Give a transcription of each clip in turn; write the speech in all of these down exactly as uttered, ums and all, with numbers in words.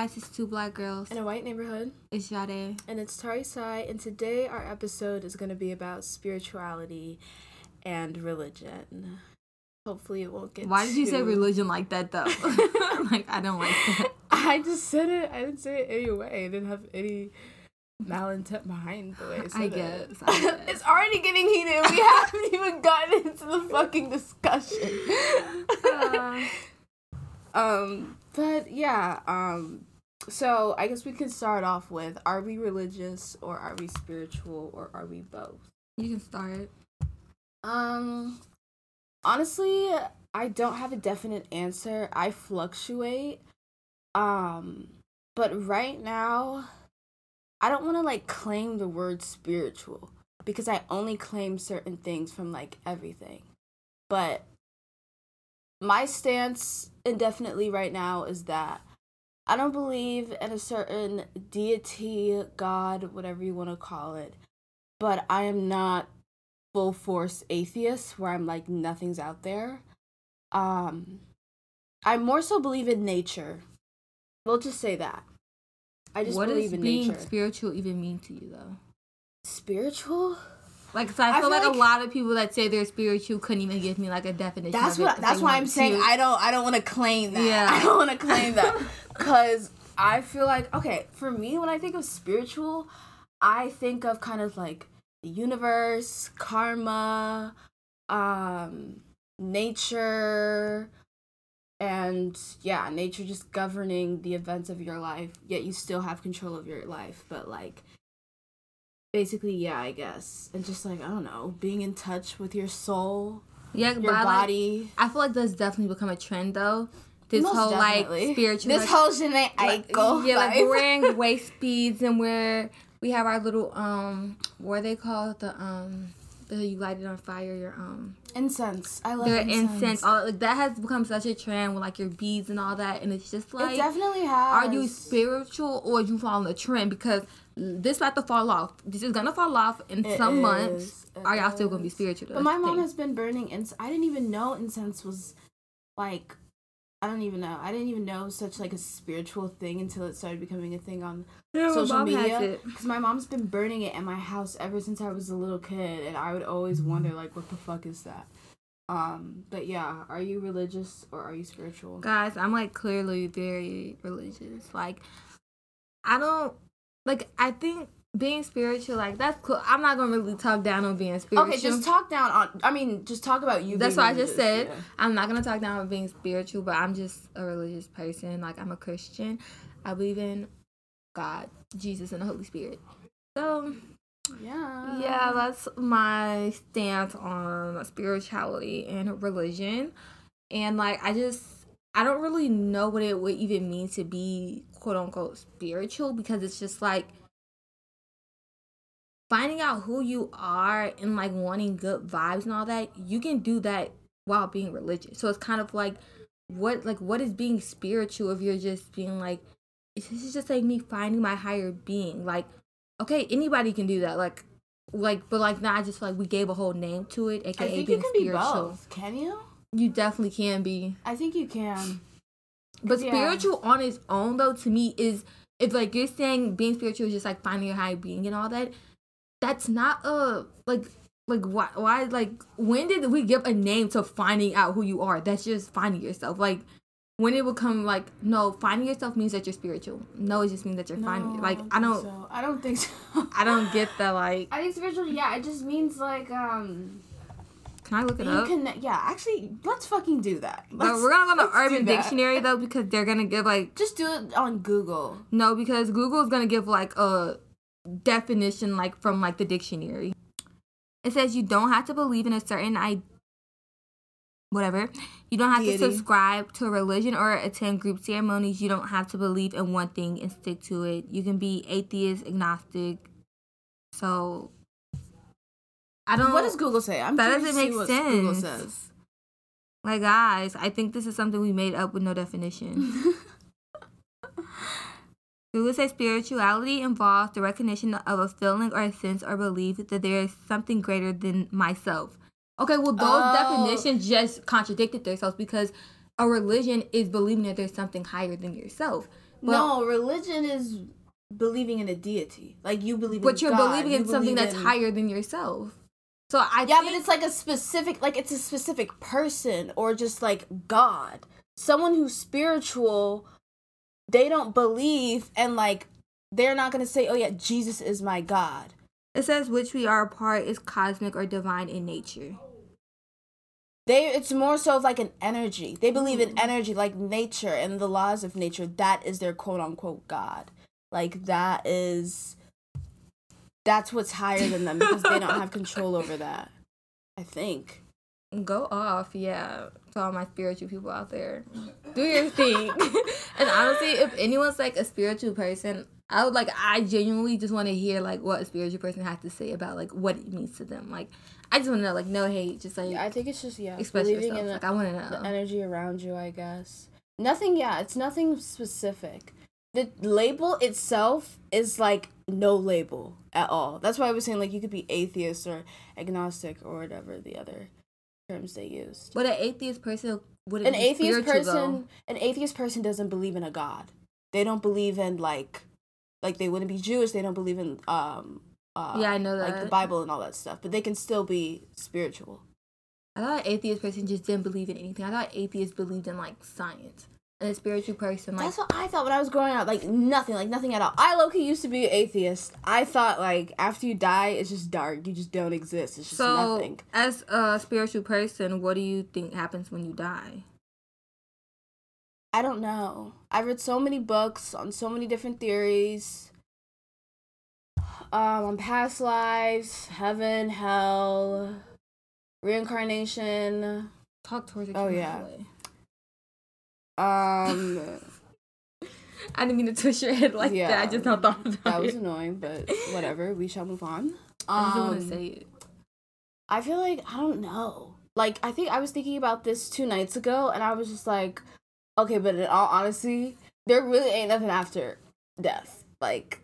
guys, it's Two Black Girls in a White Neighborhood. It's Jadae. And it's Tarisai, and today our episode is going to be about spirituality and religion. Hopefully it won't get Why too... did you say religion like that, though? Like, I don't like that. I just said it. I didn't say it anyway. I didn't have any malintent behind the way I said I guess, it. I guess. It's already getting heated. We haven't even gotten into the fucking discussion. Uh... Um, but yeah, um, so I guess we could start off with, are we religious or are we spiritual or are we both? You can start. Um, honestly, I don't have a definite answer. I fluctuate. Um, but right now, I don't want to, like, claim the word spiritual because I only claim certain things from, like, everything. But my stance indefinitely right now is that I don't believe in a certain deity, God, whatever you want to call it, but I am not full force atheist where I'm like nothing's out there. Um, I more so believe in nature. We'll just say that. I just what believe in nature. What does being spiritual even mean to you, though? Spiritual? Like, so I feel, I feel like, like a lot of people that say they're spiritual couldn't even give me, like, a definition that's of what, it. That's why I'm to. saying I don't I don't want to claim that. Yeah. I don't want to claim that. Because I feel like, okay, for me, when I think of spiritual, I think of kind of, like, the universe, karma, um, nature, and, yeah, nature just governing the events of your life, yet you still have control of your life, but, like... Basically, yeah, I guess. And just, like, I don't know, being in touch with your soul, yeah, your I body. Like, I feel like that's definitely become a trend, though. This Most whole, definitely. like, spiritual... This like, whole Jhené Aiko. Like, yeah, like, we're wearing waist beads, and we're... We have our little, um... what are they called? The, um... The, you light it on fire, your, um... Incense. I love their incense. incense all, like, that has become such a trend with, like, your beads and all that, and it's just, like... It definitely has. Are you spiritual, or are you following a trend? Because... This about to fall off. This is gonna fall off in it some is. months. It Are y'all is. still gonna be spiritual? But my mom thing? has been burning incense. I didn't even know incense was like. I don't even know. I didn't even know such like a spiritual thing until it started becoming a thing on yeah, social my mom media. Because my mom's been burning it in my house ever since I was a little kid, and I would always wonder like, what the fuck is that? Um, but yeah, are you religious or are you spiritual? Guys, I'm like clearly very religious. Like, I don't. Like, I think being spiritual, like, that's cool. I'm not going to really talk down on being spiritual. Okay, just talk down on, I mean, just talk about you That's being what religious. I just said. Yeah. I'm not going to talk down on being spiritual, but I'm just a religious person. Like, I'm a Christian. I believe in God, Jesus, and the Holy Spirit. So, yeah. Yeah, that's my stance on spirituality and religion. And, like, I just... I don't really know what it would even mean to be, quote-unquote, spiritual, because it's just, like, finding out who you are and, like, wanting good vibes and all that, you can do that while being religious. So it's kind of, like, what like what is being spiritual if you're just being, like, this is just, like, me finding my higher being. Like, okay, anybody can do that, like, like but, like, not just, like, we gave a whole name to it, a k a. I think being you can spiritual. Be both. Can you? You definitely can be. I think you can. But yeah. Spiritual on its own, though, to me, is... If, like, you're saying being spiritual is just, like, finding your high being and all that, that's not a... Like, like why, why... Like, when did we give a name to finding out who you are? That's just finding yourself. Like, when it would come, like, no, finding yourself means that you're spiritual. No, it just means that you're no, finding... Like, I don't... So. I don't think so. I don't get that, like... I think spiritual, yeah, it just means, like, um... Can I look it you up? Can, yeah, actually, let's fucking do that. Let's, but we're going to go to Urban Dictionary, though, because they're going to give, like... Just do it on Google. No, because Google is going to give, like, a definition, like, from, like, the dictionary. It says you don't have to believe in a certain... I- whatever. You don't have Deity. to subscribe to a religion or attend group ceremonies. You don't have to believe in one thing and stick to it. You can be atheist, agnostic, so... I don't, what does Google say? I'm that doesn't make sense. Google says. Like, guys, I think this is something we made up with no definition. Google says spirituality involves the recognition of a feeling or a sense or belief that there is something greater than myself. Okay, well, those oh. definitions just contradicted themselves because a religion is believing that there's something higher than yourself. Well, no, religion is believing in a deity. Like, you believe in God. But you're believing in something that's higher than yourself. So I Yeah, but it's like a specific, like, it's a specific person or just, like, God. Someone who's spiritual, they don't believe and, like, they're not going to say, oh, yeah, Jesus is my God. It says, which we are a part is cosmic or divine in nature. They, it's more so of like an energy. They believe in energy, like nature and the laws of nature. That is their quote-unquote God. Like, that is... That's what's higher than them because they don't have control over that, I think. Go off, yeah, to all my spiritual people out there. Do your thing. And honestly, if anyone's, like, a spiritual person, I would, like, I genuinely just want to hear, like, what a spiritual person has to say about, like, what it means to them. Like, I just want to know, like, no hate, just, like, yeah, I think it's just, yeah, express yourself. In the, like, I want to know. The energy around you, I guess. Nothing, yeah, it's nothing specific. The label itself is, like, no label at all. That's why I was saying, like, you could be atheist or agnostic or whatever the other terms they used. But an atheist person would an atheist person though? An atheist person doesn't believe in a god. They don't believe in, like, like they wouldn't be Jewish. They don't believe in um uh, yeah, I know that, like, the Bible and all that stuff. But they can still be spiritual. I thought an atheist person just didn't believe in anything. I thought atheists believed in, like, science. And a spiritual person, like, that's what I thought when I was growing up. Like, nothing, like, nothing at all. I low-key used to be an atheist. I thought, like, after you die, it's just dark. You just don't exist. It's just so, nothing. As a spiritual person, what do you think happens when you die? I don't know. I've read so many books on so many different theories. Um, on past lives, heaven, hell, reincarnation. Talk towards it. Oh, yeah. Way. Um, I didn't mean to twist your head like yeah, that. I just not thought about it. That was it. Annoying, but whatever. We shall move on. Um, I just don't want to say it. I feel like, I don't know. Like, I think I was thinking about this two nights ago, and I was just like, okay, but in all honesty, there really ain't nothing after death. Like,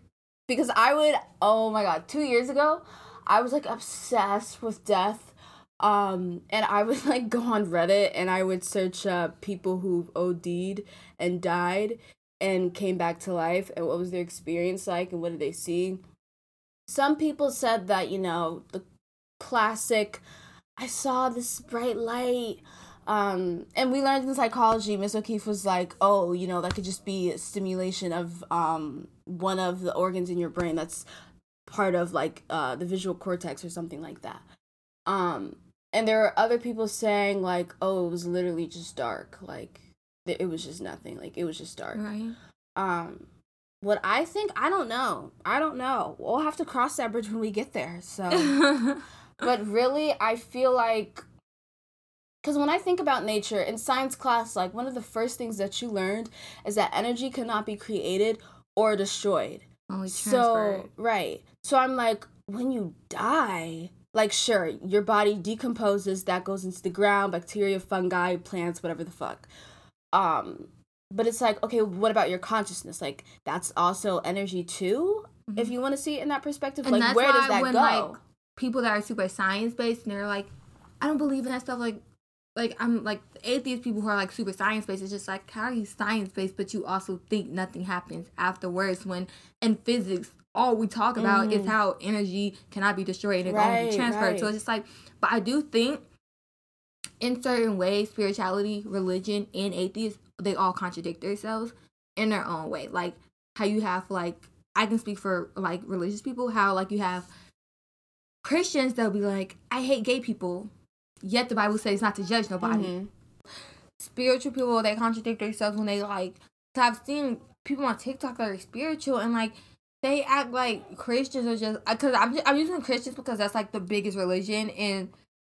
because I would, oh my God, two years ago, I was, like, obsessed with death. Um, and I would, like, go on Reddit and I would search up uh, people who O D'd and died and came back to life and what was their experience like and what did they see. Some people said that, you know, the classic, I saw this bright light. Um, and we learned in psychology, Miss O'Keefe was like, oh, you know, that could just be a stimulation of, um, one of the organs in your brain that's part of, like, uh, the visual cortex or something like that. Um, And there are other people saying, like, oh, it was literally just dark. Like, th- it was just nothing. Like, it was just dark. Right. Um, what I think, I don't know. I don't know. We'll have to cross that bridge when we get there. So, but really, I feel like, because when I think about nature, in science class, like, one of the first things that you learned is that energy cannot be created or destroyed. Only transferred. So, right. So I'm like, when you die... Like, sure, your body decomposes, that goes into the ground, bacteria, fungi, plants, whatever the fuck. Um, but it's like, okay, what about your consciousness? Like, that's also energy, too, mm-hmm. if you want to see it in that perspective. And like, that's where does that when, go? Like, people that are super science-based, and they're like, I don't believe in that stuff, like, like, I'm, like, atheist people who are, like, super science-based, it's just like, how are you science-based, but you also think nothing happens afterwards when, in physics, all we talk about mm. is how energy cannot be destroyed and it's right, only transferred. Right. So it's just like, but I do think in certain ways, spirituality, religion, and atheists, they all contradict themselves in their own way. Like how you have, like, I can speak for, like, religious people, how, like, you have Christians that'll be like, I hate gay people, yet the Bible says not to judge nobody. Mm-hmm. Spiritual people, they contradict themselves when they, like, so I've seen people on TikTok that are spiritual and, like, they act like Christians are just... Because I'm, I'm using Christians because that's, like, the biggest religion. And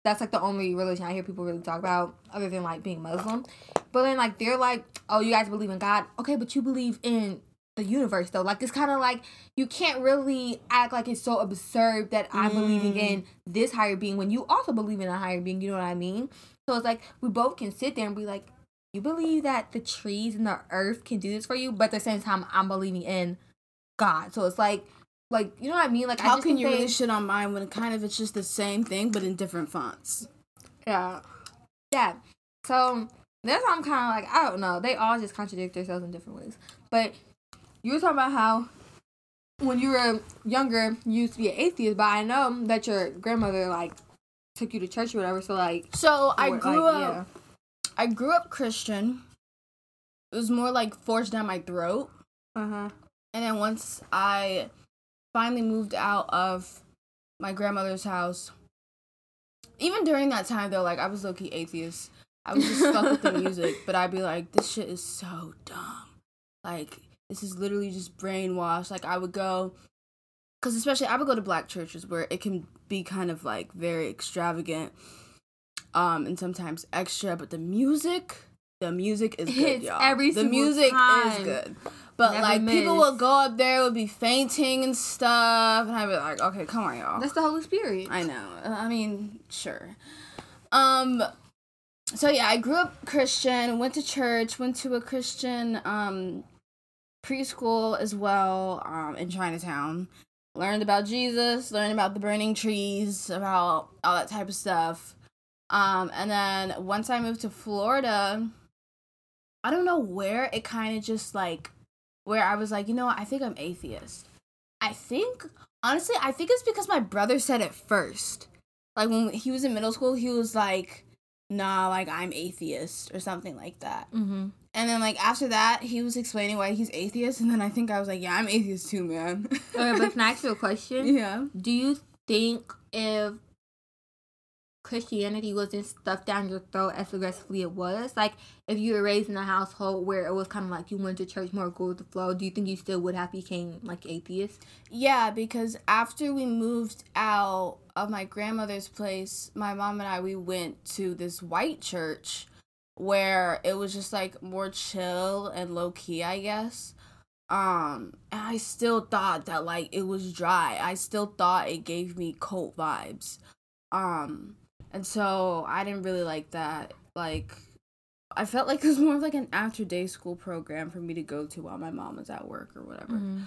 that's, like, the only religion I hear people really talk about other than, like, being Muslim. But then, like, they're like, oh, you guys believe in God. Okay, but you believe in the universe, though. Like, it's kind of like you can't really act like it's so absurd that I'm mm. believing in this higher being when you also believe in a higher being. You know what I mean? So it's like we both can sit there and be like, you believe that the trees and the earth can do this for you? But at the same time, I'm believing in God. So it's like, like, you know what I mean? Like, how I just can you really shit on mine when kind of it's just the same thing but in different fonts? Yeah, yeah. So that's why I'm kind of like, I don't know. They all just contradict themselves in different ways. But you were talking about how when you were younger, you used to be an atheist, but I know that your grandmother, like, took you to church or whatever, so, like... So, I grew like, up... Yeah. I grew up Christian. It was more, like, forced down my throat. Uh-huh. And then once I finally moved out of my grandmother's house, even during that time, though, like, I was low-key atheist. I was just stuck with the music, but I'd be like, this shit is so dumb. Like... This is literally just brainwashed. Like, I would go, because especially I would go to black churches where it can be kind of, like, very extravagant um, and sometimes extra. But the music, the music is good, it's y'all. Every the music time. Is good. But, Never like, miss. People would go up there, would be fainting and stuff. And I'd be like, okay, come on, y'all. That's the whole experience. I know. I mean, sure. Um... So, yeah, I grew up Christian, went to church, went to a Christian... um. preschool as well, um, in Chinatown. Learned about Jesus, learned about the burning trees, about all that type of stuff. Um, and then once I moved to Florida, I don't know where it kind of just, like, where I was like, you know what, I think I'm atheist. I think, honestly, I think it's because my brother said it first. Like, when he was in middle school, he was like, nah, like, I'm atheist or something like that. Mm-hmm. And then, like, after that, he was explaining why he's atheist, and then I think I was like, yeah, I'm atheist too, man. Okay, but can I ask you a question? Yeah. Do you think if Christianity wasn't stuffed down your throat as aggressively it was, like, if you were raised in a household where it was kind of like you went to church more, go with the flow, do you think you still would have became, like, atheist? Yeah, because after we moved out of my grandmother's place, my mom and I, we went to this white church where it was just, like, more chill and low-key, I guess. Um, and I still thought that, like, it was dry. I still thought it gave me cult vibes. Um, and so I didn't really like that. Like, I felt like it was more of, like, an after-day school program for me to go to while my mom was at work or whatever. Mm-hmm.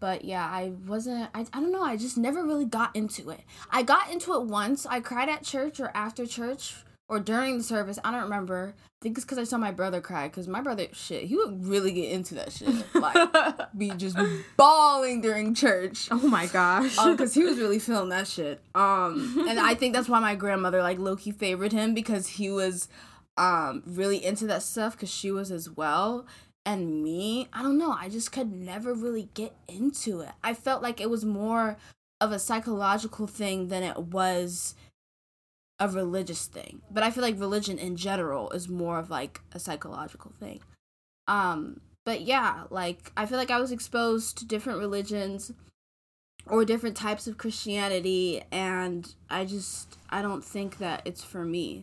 But, yeah, I wasn't, I, I don't know, I just never really got into it. I got into it once. I cried at church or after church. Or during the service, I don't remember. I think it's because I saw my brother cry. Because my brother, shit, he would really get into that shit. Like, be just bawling during church. Oh, my gosh. Because um, he was really feeling that shit. Um, and I think that's why my grandmother, like, low-key favored him. Because he was um, really into that stuff. Because she was as well. And me, I don't know. I just could never really get into it. I felt like it was more of a psychological thing than it was... a religious thing. But I feel like religion in general is more of like a psychological thing. Um, but yeah, like I feel like I was exposed to different religions or different types of Christianity, and I just I don't think that it's for me.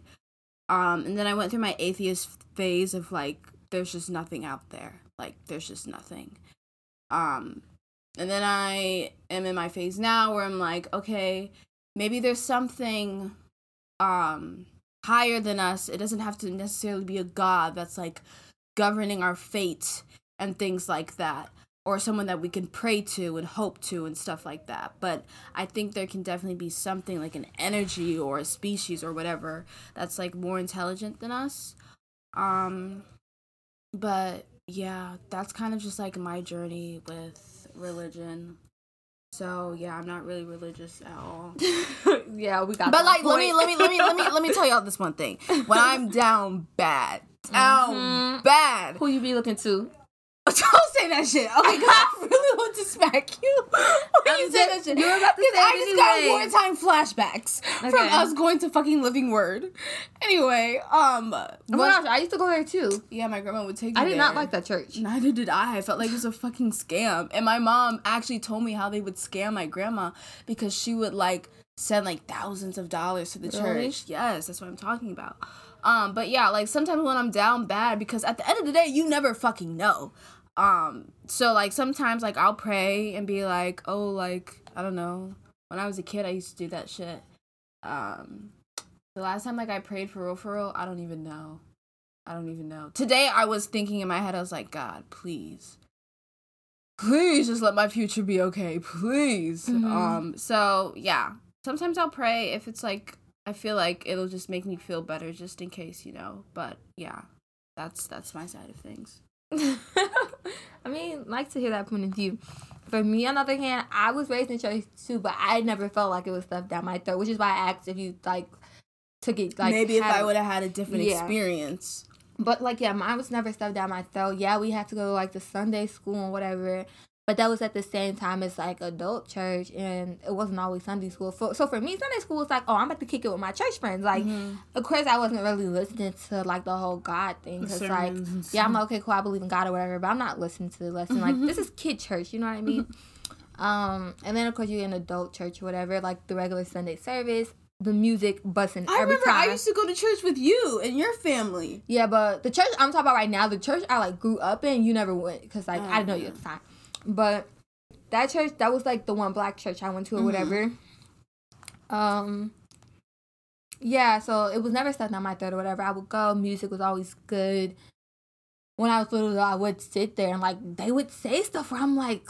Um, and then I went through my atheist phase of like there's just nothing out there. Like there's just nothing. Um, and then I am in my phase now where I'm like, okay, maybe there's something um higher than us. It doesn't have to necessarily be a god that's like governing our fate and things like that, or someone that we can pray to and hope to and stuff like that. But I think there can definitely be something like an energy or a species or whatever that's like more intelligent than us. Um but yeah, that's kind of just like my journey with religion. So yeah, I'm not really religious at all. Yeah, we got. But that like, point. let me, let me, let me, let me, let me tell y'all this one thing. When I'm down bad, down mm-hmm. bad, who you be looking to? Don't say that shit. Okay, because I really want to smack you when I'm you say that shit. You were about to say I just anyway. got wartime flashbacks okay. from us going to fucking Living Word. Anyway, um, oh my gosh, I used to go there too. Yeah, my grandma would take me. I did there. not like that church. Neither did I. I felt like it was a fucking scam, and my mom actually told me how they would scam my grandma because she would like send like thousands of dollars to the really? church. Yes, that's what I'm talking about. Um, but yeah, like sometimes when I'm down bad, because at the end of the day, you never fucking know. Um, so, like, sometimes, like, I'll pray and be like, oh, like, I don't know. When I was a kid, I used to do that shit. Um, the last time, like, I prayed for real, for real, I don't even know. I don't even know. Today, I was thinking in my head, I was like, God, please. Please just let my future be okay. Please. Mm-hmm. Um, so, yeah. Sometimes I'll pray if it's, like, I feel like it'll just make me feel better just in case, you know. But, yeah. That's, that's my side of things. I I mean, like to hear that point of view. For me, on the other hand, I was raised in church too, but I never felt like it was stuffed down my throat, which is why I asked if you, like, took it, like... Maybe if I would have had a different yeah. experience. But, like, yeah, mine was never stuffed down my throat. Yeah, we had to go to, like, the Sunday school and whatever, but that was at the same time as, like, adult church, and it wasn't always Sunday school. For, so, for me, Sunday school was like, oh, I'm about to kick it with my church friends. Like, mm-hmm. of course, I wasn't really listening to, like, the whole God thing. Because, like, yeah, I'm like, okay, cool, I believe in God or whatever, but I'm not listening to the lesson. Mm-hmm. Like, this is kid church, you know what I mean? Mm-hmm. Um, and then, of course, you're in adult church or whatever, like, the regular Sunday service. The music bussing every time. I remember I used to go to church with you and your family. Yeah, but the church I'm talking about right now, the church I, like, grew up in, you never went because, like, oh, I didn't know you at the time. But that church, that was, like, the one black church I went to or mm-hmm. whatever. Um, yeah, so it was never stuck down my throat or whatever. I would go. Music was always good. When I was little, I would sit there and, like, they would say stuff where I'm like,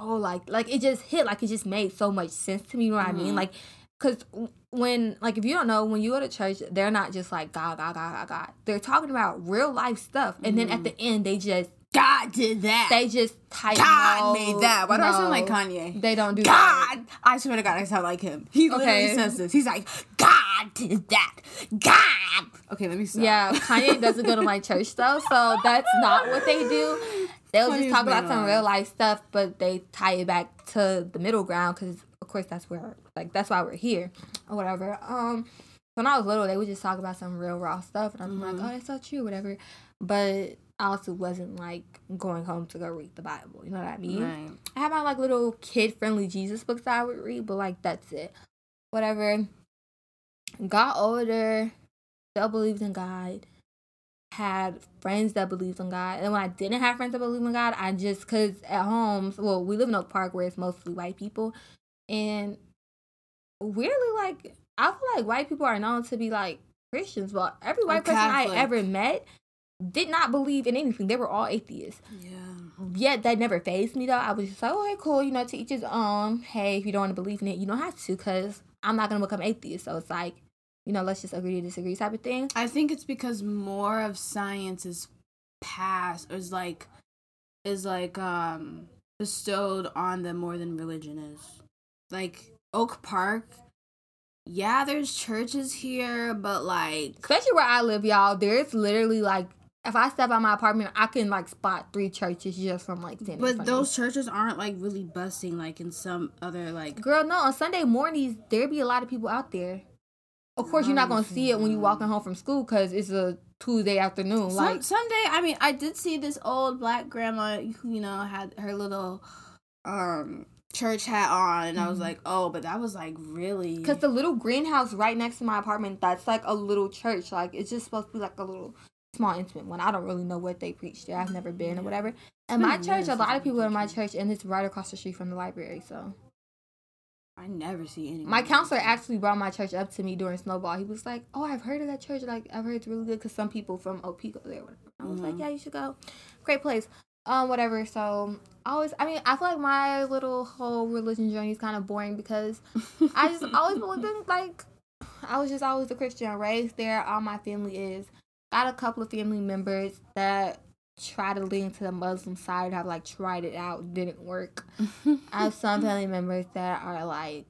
oh, like, like it just hit. Like, it just made so much sense to me, you know what mm-hmm. I mean? Like, because when, like, if you don't know, when you go to church, they're not just like, God, God, God, God, God. They're talking about real life stuff. And mm. then at the end, they just... God did that. They just type, God no, made that. Why do no. I sound like Kanye? They don't do God, that. God! I swear to God, I sound like him. He literally okay. says this. He's like, God did that. God! Okay, let me stop. Yeah, Kanye doesn't go to my church, though, so that's not what they do. They'll Kanye's just talk about some real life stuff, but they tie it back to the middle ground because... Of course, that's where, like, that's why we're here or whatever. Um, when I was little, they would just talk about some real raw stuff, and I'm mm-hmm. like, oh, that's so true, whatever. But I also wasn't like going home to go read the Bible, you know what I mean? Right. I had my like little kid friendly Jesus books that I would read, but like that's it, whatever. Got older, still believed in God, had friends that believed in God, and when I didn't have friends that believed in God, I just because at home, well, we live in Oak Park where it's mostly white people. And weirdly, like, I feel like white people are known to be, like, Christians. But every white person I ever met did not believe in anything. They were all atheists. Yeah. Yet that never fazed me, though. I was just like, okay, cool. You know, to each his own. Hey, if you don't want to believe in it, you don't have to because I'm not going to become atheist. So it's like, you know, let's just agree to disagree type of thing. I think it's because more of science is passed or is, like, is like um, bestowed on them more than religion is. Like, Oak Park, yeah, there's churches here, but, like... Especially where I live, y'all, there's literally, like, if I step out my apartment, I can, like, spot three churches just from, like, ten. But those churches aren't, like, really busting, like, in some other, like... Girl, no, on Sunday mornings, there'd be a lot of people out there. Of course, you're not going to see it when you're walking home from school because it's a Tuesday afternoon. Some, like Someday, I mean, I did see this old black grandma who, you know, had her little, um... church hat on, and I was like, oh, but that was like really because the little greenhouse right next to my apartment, that's like a little church, like it's just supposed to be like a little small intimate one. I don't really know what they preach there. I've never been yeah. or whatever. And my church, a lot of people in my church, and it's right across the street from the library, so I never see anyone. My counselor actually brought my church up to me during Snowball. He was like, oh, I've heard of that church, like I've heard it's really good because some people from O P go there. I was mm-hmm. like, yeah, you should go, great place. Um, whatever, so, I always, I mean, I feel like my little whole religion journey is kind of boring because I just always believed in, like, I was just always a Christian, raised there, all my family is. Got a couple of family members that try to lean to the Muslim side, have, like, tried it out, didn't work. I have some family members that are, like,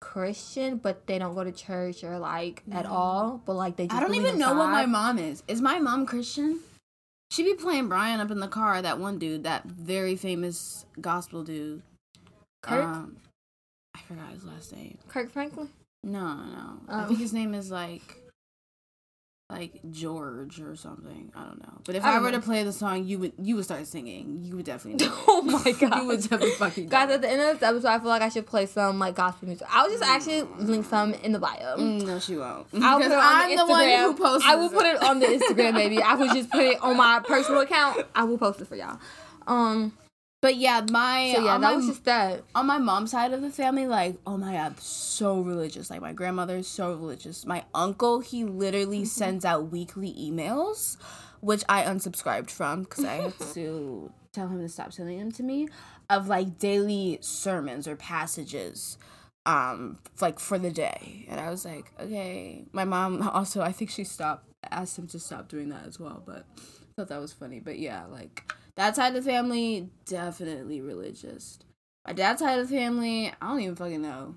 Christian, but they don't go to church or, like, no. at all, but, like, they just I don't even know God. What my mom is. Is my mom Christian? She be playing Brian up in the car, that one dude, that very famous gospel dude. Kirk? Um, I forgot his last name. Kirk Franklin? No, no. Um, I think his name is, like, like George or something. I don't know. But if I, I were know. to play the song, you would you would start singing. You would definitely know. Oh, my God. You would definitely fucking know. Guys, at the end of this episode, I feel like I should play some, like, gospel music. I'll just actually link some in the bio. No, she won't. I'll put it on I'm the, the one who posts I will put it on the Instagram, baby. I would just put it on my personal account. I will post it for y'all. Um, But, yeah, my... So, yeah, that my, was just that. On my mom's side of the family, like, oh, my God, so religious. Like, my grandmother is so religious. My uncle, he literally mm-hmm. sends out weekly emails, which I unsubscribed from because I had to tell him to stop sending them to me, of, like, daily sermons or passages, um, like, for the day. And I was like, okay. My mom also, I think she stopped, asked him to stop doing that as well, but I thought that was funny. But, yeah, like... That side of the family, definitely religious. My dad's side of the family, I don't even fucking know.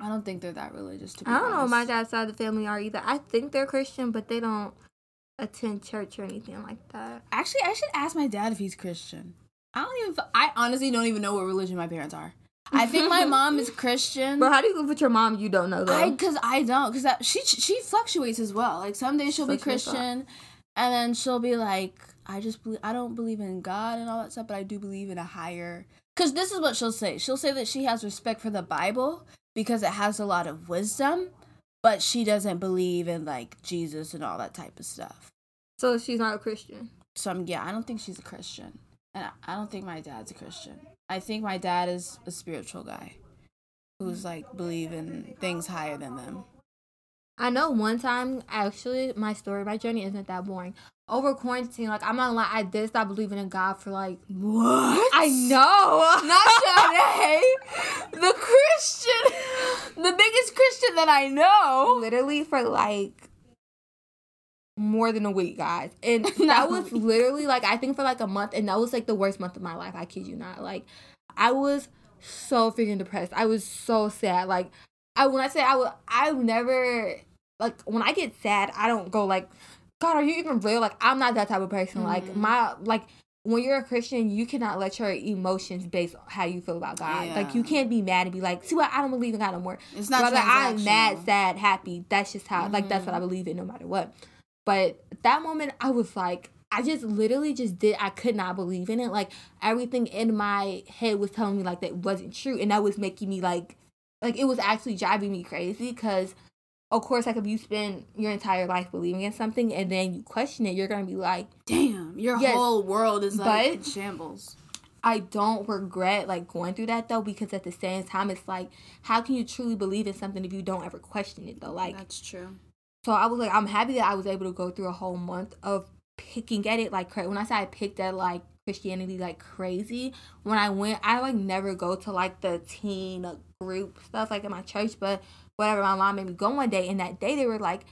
I don't think they're that religious, to be honest. I don't know what my dad's side of the family are either. I think they're Christian, but they don't attend church or anything like that. Actually, I should ask my dad if he's Christian. I don't even... I honestly don't even know what religion my parents are. I think my mom is Christian. But how do you go with your mom you don't know, though? Because I, I don't. Because she she fluctuates as well. Like, some days she'll be Christian, and then she'll be like, I just believe, I don't believe in God and all that stuff, but I do believe in a higher... Because this is what she'll say. She'll say that she has respect for the Bible because it has a lot of wisdom, but she doesn't believe in, like, Jesus and all that type of stuff. So she's not a Christian? So, um, yeah, I don't think she's a Christian. And I, I don't think my dad's a Christian. I think my dad is a spiritual guy who's, like, believe in things higher than them. I know one time, actually, my story, my journey isn't that boring. Over quarantine, like, I'm not like I did stop believing in God for, like... What? I know! Not Jhené! The Christian... The biggest Christian that I know! Literally for, like, more than a week, guys. And that was literally, like, I think for, like, a month. And that was, like, the worst month of my life. I kid you not. Like, I was so freaking depressed. I was so sad. Like... I, when I say I would, I never, like, when I get sad, I don't go, like, God, are you even real? Like, I'm not that type of person. Mm-hmm. Like, my, like, when you're a Christian, you cannot let your emotions base how you feel about God. Yeah. Like, you can't be mad and be like, see what, I don't believe in God no more. It's not transactional. Like, I'm mad, sad, happy. That's just how, mm-hmm. like, that's what I believe in no matter what. But that moment, I was like, I just literally just did, I could not believe in it. Like, everything in my head was telling me, like, that wasn't true. And that was making me, like... Like, it was actually driving me crazy because, of course, like, if you spend your entire life believing in something and then you question it, you're going to be like, damn, your yes, whole world is, like, in shambles. I don't regret, like, going through that, though, because at the same time, it's like, how can you truly believe in something if you don't ever question it, though? Like, that's true. So I was like, I'm happy that I was able to go through a whole month of picking at it, like, when I say I picked at, like, Christianity like crazy. When I went, I like never go to like the teen group stuff like in my church, but whatever, my mom made me go one day, and that day they were like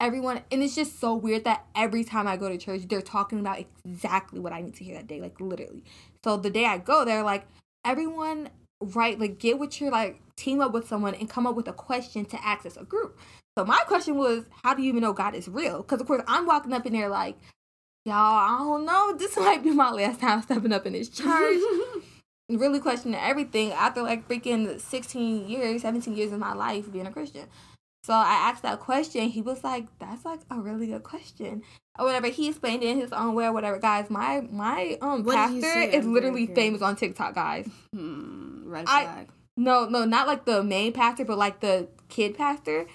everyone, and it's just so weird that every time I go to church they're talking about exactly what I need to hear that day, like literally. So the day I go, they're like everyone right, like get with your like team up with someone and come up with a question to access a group. So my question was, how do you even know God is real? Because of course I'm walking up in there like, y'all, I don't know. This might be my last time stepping up in this church. Really questioning everything after, like, freaking sixteen years, seventeen years of my life being a Christian. So I asked that question. He was like, that's, like, a really good question. Or whatever. He explained it in his own way or whatever. Guys, my my um pastor is literally famous on TikTok, guys. Hmm, red flag. I, no, no, not, like, the main pastor, but, like, the kid pastor.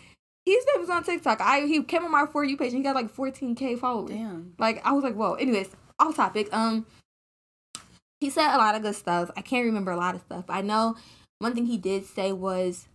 He's famous on TikTok. I he came on my For You page and he got like fourteen K followers. Damn. Like I was like, whoa. Anyways, off topic. Um, he said a lot of good stuff. I can't remember a lot of stuff. I know one thing he did say was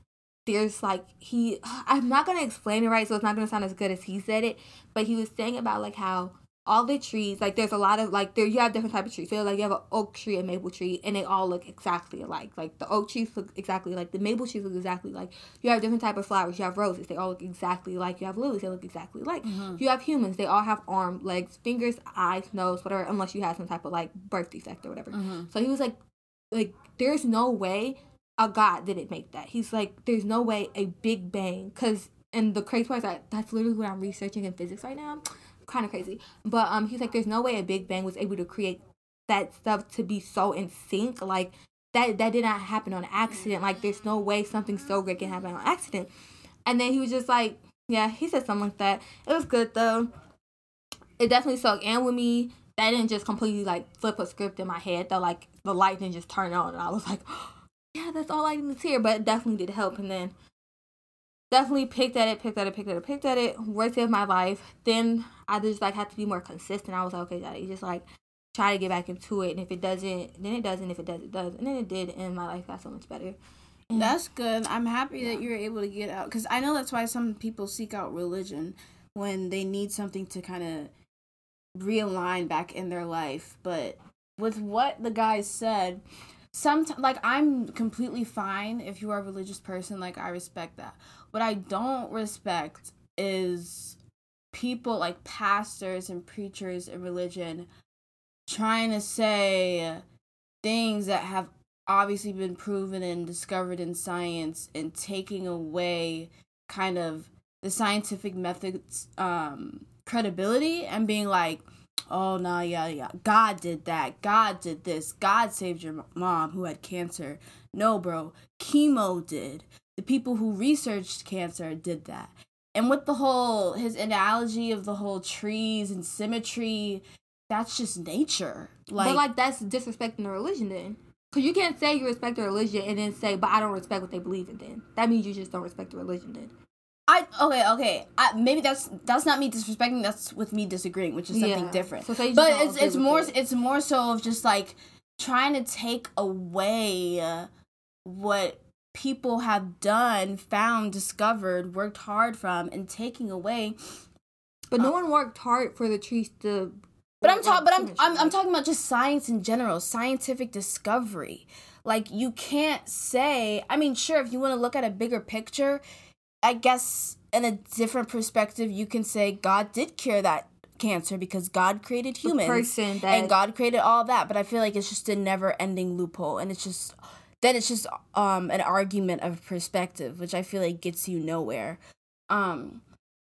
there's like he. I'm not gonna explain it right, so it's not gonna sound as good as he said it. But he was saying about like how all the trees, like there's a lot of like there you have different type of trees. So like you have an oak tree, a maple tree, and they all look exactly alike. Like the oak trees look exactly like the maple trees look exactly like. You have different type of flowers. You have roses. They all look exactly like. You have lilies. They look exactly like. Mm-hmm. You have humans. They all have arms, legs, fingers, eyes, nose, whatever. Unless you have some type of like birth defect or whatever. Mm-hmm. So he was like, like there's no way a God didn't make that. He's like, there's no way a Big Bang, because and the crazy part is that that's literally what I'm researching in physics right now. Kind of crazy, but um he's like there's no way a Big Bang was able to create that stuff to be so in sync, like that that did not happen on accident, like there's no way something so great can happen on accident. And then he was just like, yeah, he said something like that. It was good though. It definitely stuck in with me. That didn't just completely like flip a script in my head though, like the light didn't just turn on and I was like, oh, yeah, that's all I need to hear. But it definitely did help. And then definitely picked at it, picked at it, picked at it, picked at it. Worst day of my life. Then I just, like, had to be more consistent. I was like, okay, Jadae, just, like, try to get back into it. And if it doesn't, then it doesn't. If it does, it does. And then it did, and my life got so much better. And that's good. I'm happy yeah. that you were able to get out. Because I know that's why some people seek out religion when they need something to kind of realign back in their life. But with what the guy said... Sometimes, like, I'm completely fine if you are a religious person. Like, I respect that. What I don't respect is people, like, pastors and preachers and religion trying to say things that have obviously been proven and discovered in science, and taking away kind of the scientific method's um, credibility, and being like, oh, no, yeah, yeah, God did that. God did this. God saved your mom who had cancer. No, bro, chemo did. The people who researched cancer did that. And with the whole, his analogy of the whole trees and symmetry, that's just nature. Like, but, like, that's disrespecting the religion then. Because you can't say you respect the religion and then say, but I don't respect what they believe in then. That means you just don't respect the religion then. I, okay, okay. I, maybe that's that's not me disrespecting. That's with me disagreeing, which is something yeah. different. So, so you just but it's it's more it. it's more so of just like trying to take away what people have done, found, discovered, worked hard from, and taking away. But no uh, one worked hard for the trees to. But I'm talking. But I'm I'm I'm talking about just science in general, scientific discovery. Like, you can't say. I mean, sure, if you want to look at a bigger picture, I guess in a different perspective, you can say God did cure that cancer because God created humans, the person that and God created all that. But I feel like it's just a never-ending loophole, and it's just then it's just um, an argument of perspective, which I feel like gets you nowhere. Um,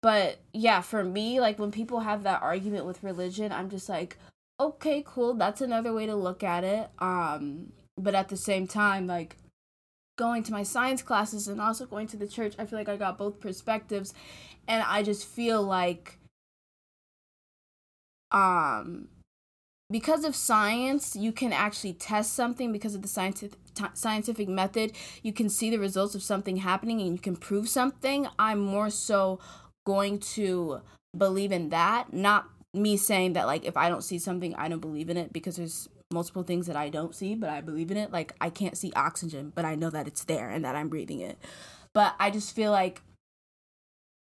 but yeah, for me, like when people have that argument with religion, I'm just like, okay, cool, that's another way to look at it. Um, but at the same time, like, going to my science classes and also going to the church, I feel like I got both perspectives, and I just feel like um because of science you can actually test something. Because of the scientific t- scientific method, you can see the results of something happening and you can prove something. I'm more so going to believe in that, not me saying that like if I don't see something I don't believe in it, because there's multiple things that I don't see, but I believe in it. Like, I can't see oxygen, but I know that it's there and that I'm breathing it. But I just feel like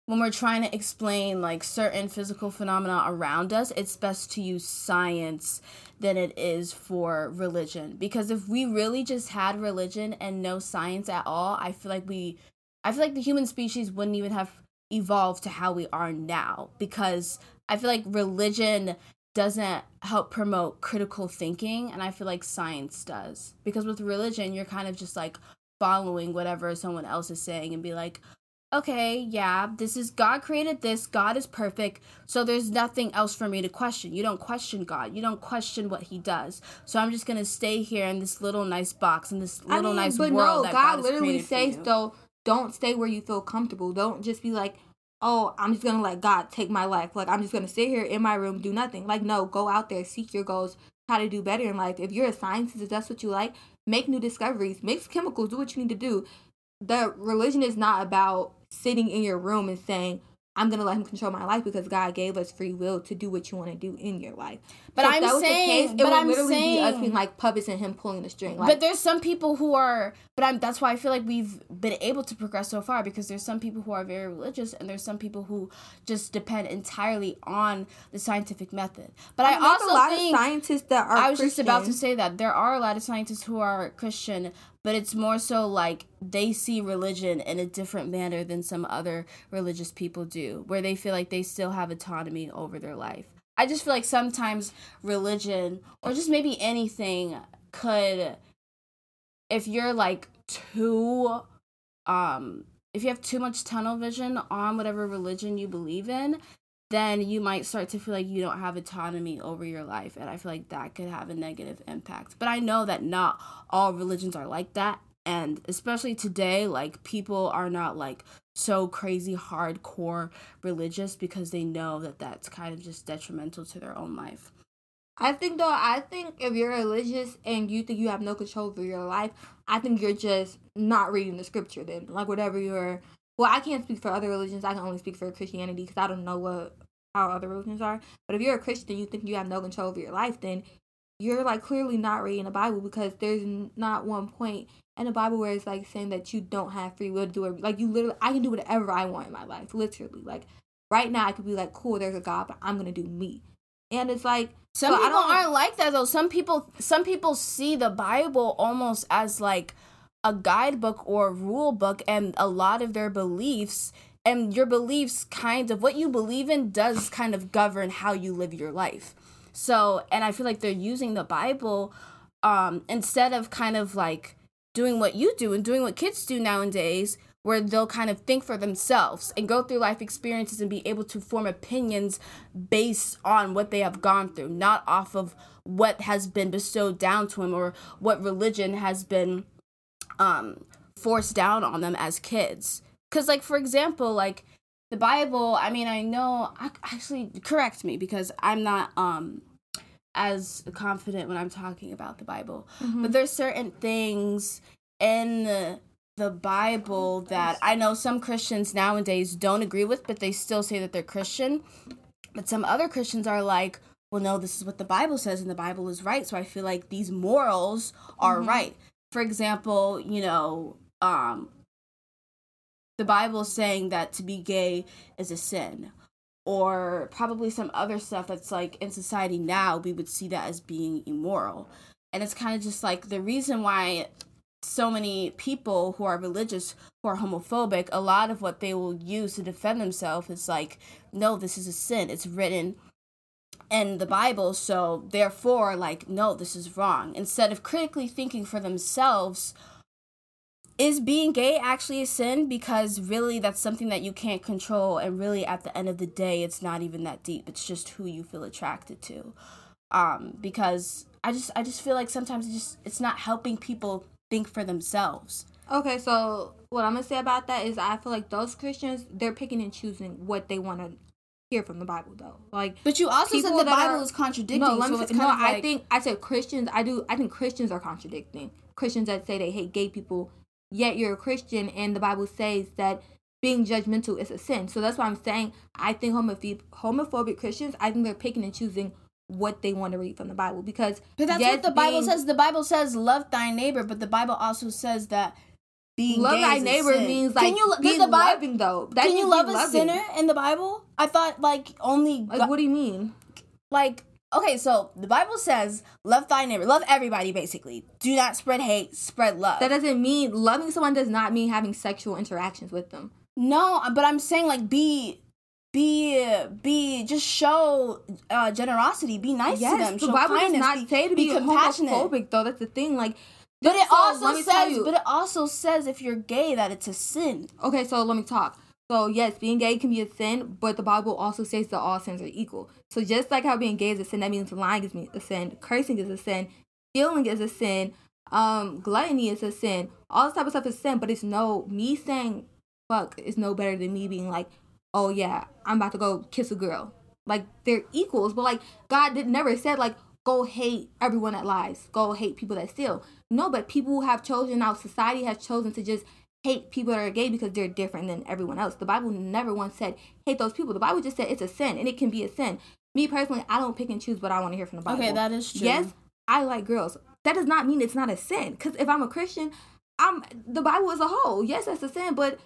when we're trying to explain, like, certain physical phenomena around us, it's best to use science than it is for religion. Because if we really just had religion and no science at all, I feel like we... I feel like the human species wouldn't even have evolved to how we are now. Because I feel like religion doesn't help promote critical thinking, and I feel like science does. Because with religion, you're kind of just like following whatever someone else is saying and be like, okay, yeah, this is God created this, God is perfect, so there's nothing else for me to question. You don't question God, you don't question what he does, so I'm just gonna stay here in this little nice box, in this little I mean, nice but world no, that God, God literally says though, don't stay where you feel comfortable. Don't just be like, oh, I'm just going to let God take my life. Like, I'm just going to sit here in my room, do nothing. Like, no, go out there, seek your goals, try to do better in life. If you're a scientist, if that's what you like, make new discoveries, mix chemicals, do what you need to do. The religion is not about sitting in your room and saying, I'm going to let him control my life, because God gave us free will to do what you want to do in your life. But so I'm that was saying, the case, it but would I'm literally saying, be us being like puppets and him pulling the string. Like, but there's some people who are, but I'm, that's why I feel like we've been able to progress so far, because there's some people who are very religious and there's some people who just depend entirely on the scientific method. But I, mean, I also a lot think, of scientists that are I was Christian. Just about to say that there are a lot of scientists who are Christian, but it's more so like they see religion in a different manner than some other religious people do, where they feel like they still have autonomy over their life. I just feel like sometimes religion, or just maybe anything, could, if you're like too, um, if you have too much tunnel vision on whatever religion you believe in, then you might start to feel like you don't have autonomy over your life. And I feel like that could have a negative impact. But I know that not all religions are like that. And especially today, like, people are not, like, so crazy hardcore religious because they know that that's kind of just detrimental to their own life. I think, though, I think if you're religious and you think you have no control over your life, I think you're just not reading the scripture then. Like, whatever you're... Well, I can't speak for other religions. I can only speak for Christianity because I don't know what how other religions are. But if you're a Christian, you think you have no control over your life, then you're, like, clearly not reading the Bible, because there's not one point in the Bible where it's, like, saying that you don't have free will to do it. Like, you literally, I can do whatever I want in my life, literally. Like, right now I could be like, cool, there's a God, but I'm going to do me. And it's like... Some people aren't like that, though. Some people, some people see the Bible almost as, like, a guidebook or a rule book, and a lot of their beliefs and your beliefs kind of what you believe in does kind of govern how you live your life. So, and I feel like they're using the Bible um, instead of kind of like doing what you do and doing what kids do nowadays, where they'll kind of think for themselves and go through life experiences and be able to form opinions based on what they have gone through, not off of what has been bestowed down to them or what religion has been um, forced down on them as kids. Because, like, for example, like, the Bible, I mean, I know, I, actually, correct me, because I'm not um, as confident when I'm talking about the Bible. Mm-hmm. But there's certain things in the... the Bible that I know some Christians nowadays don't agree with, but they still say that they're Christian. But some other Christians are like, well, no, this is what the Bible says, and the Bible is right, so I feel like these morals are mm-hmm. right. For example, you know, um, the Bible saying that to be gay is a sin, or probably some other stuff that's like in society now, we would see that as being immoral. And it's kind of just like the reason why so many people who are religious, who are homophobic, a lot of what they will use to defend themselves is like, no, this is a sin. It's written in the Bible, so therefore, like, no, this is wrong. Instead of critically thinking for themselves, is being gay actually a sin? Because really that's something that you can't control, and really at the end of the day, it's not even that deep. It's just who you feel attracted to. Um, because I just I just feel like sometimes it's just it's not helping people think for themselves. Okay, so what I'm going to say about that is I feel like those Christians, they're picking and choosing what they want to hear from the Bible, though. Like, But you also said the Bible are, is contradicting. No, let me so say, no like, I think, I said Christians, I do, I think Christians are contradicting. Christians that say they hate gay people, yet you're a Christian, and the Bible says that being judgmental is a sin. So that's why I'm saying I think homophob- homophobic Christians, I think they're picking and choosing what they want to read from the Bible, because but that's yes, what the Bible being, says. The Bible says love thy neighbor, but the Bible also says that being love thy neighbor sin. means like can you, being the Bible, loving though. That can you love a loving. sinner in the Bible? I thought like only like God, what do you mean? Like okay, so the Bible says love thy neighbor, love everybody basically. Do not spread hate, spread love. That doesn't mean loving someone does not mean having sexual interactions with them. No, but I'm saying like be. Be, be, just show uh, generosity. Be nice yes, to them. Show the Bible kindness. Does not say to be, be compassionate. Homophobic, though. That's the thing. Like, but it so, also says, but it also says if you're gay that it's a sin. Okay, so let me talk. So yes, being gay can be a sin, but the Bible also says that all sins are equal. So just like how being gay is a sin, that means lying is a sin, cursing is a sin, stealing is a sin, um, gluttony is a sin. All this type of stuff is sin. But it's no me saying fuck is no better than me being like, oh yeah, I'm about to go kiss a girl. Like, they're equals, but like God did never said like go hate everyone that lies, go hate people that steal. No, but people have chosen now. Society has chosen to just hate people that are gay because they're different than everyone else. The Bible never once said hate those people. The Bible just said it's a sin, and it can be a sin. Me personally, I don't pick and choose what I want to hear from the Bible. Okay, that is true. Yes, I like girls. That does not mean it's not a sin. Because if I'm a Christian, I'm the Bible as a whole. Yes, that's a sin, but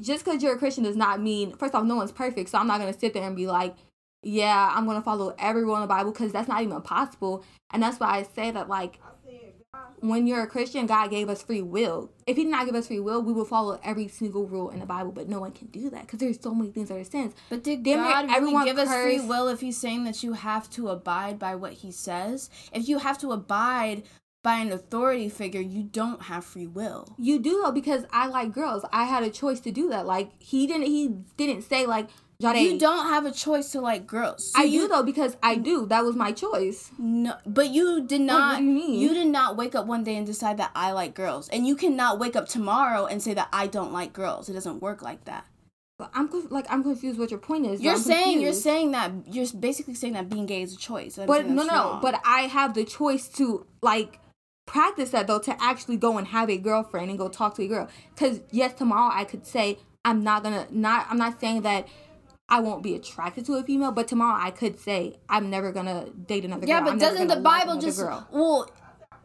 just because you're a Christian does not mean, first off, no one's perfect, so I'm not going to sit there and be like, yeah, I'm going to follow everyone in the Bible, because that's not even possible. And that's why I say that, like, when you're a Christian, God gave us free will. If he did not give us free will, we would follow every single rule in the Bible, but no one can do that, because there's so many things that are sins. But did Damn God it, really give cursed. us free will if he's saying that you have to abide by what he says? If you have to abide by an authority figure, you don't have free will. You do, though, because I like girls. I had a choice to do that. Like, he didn't He didn't say, like, Jadae, you don't have a choice to like girls. So I you, do, though, because I do. That was my choice. No, but you did not, like, what do you mean? You did not wake up one day and decide that I like girls. And you cannot wake up tomorrow and say that I don't like girls. It doesn't work like that. But I'm like I'm confused what your point is. You're saying you're saying that you're basically saying that being gay is a choice. I'm but no, no, wrong. But I have the choice to, like, practice that, though, to actually go and have a girlfriend and go talk to a girl. Because yes, tomorrow I could say I'm not gonna not I'm not saying that I won't be attracted to a female, but tomorrow I could say I'm never gonna date another yeah, girl. Yeah, but I'm doesn't the Bible just girl. well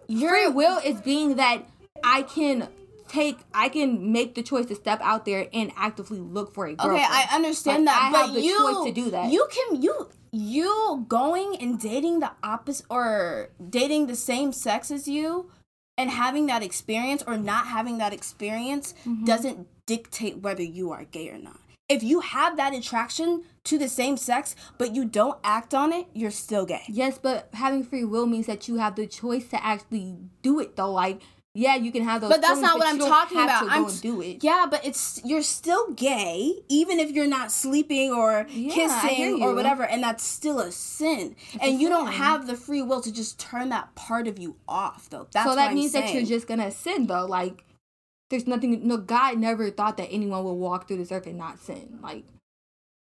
your free will is being that I can take I can make the choice to step out there and actively look for a girlfriend. Okay, I understand like, that, I but have the you choice to do that. You can you. You going and dating the opposite or dating the same sex as you and having that experience or not having that experience mm-hmm. doesn't dictate whether you are gay or not. If you have that attraction to the same sex, but you don't act on it, you're still gay. Yes, but having free will means that you have the choice to actually do it, though. Like, yeah, you can have those. But that's not what I'm talking about. I'm don't do it. Yeah, but it's you're still gay, even if you're not sleeping or yeah, kissing or whatever, and that's still a sin. It's and a you sin. Don't have the free will to just turn that part of you off, though. That's so that what I'm means saying. That you're just gonna sin, though. Like, there's nothing. No, God never thought that anyone would walk through this earth and not sin. Like,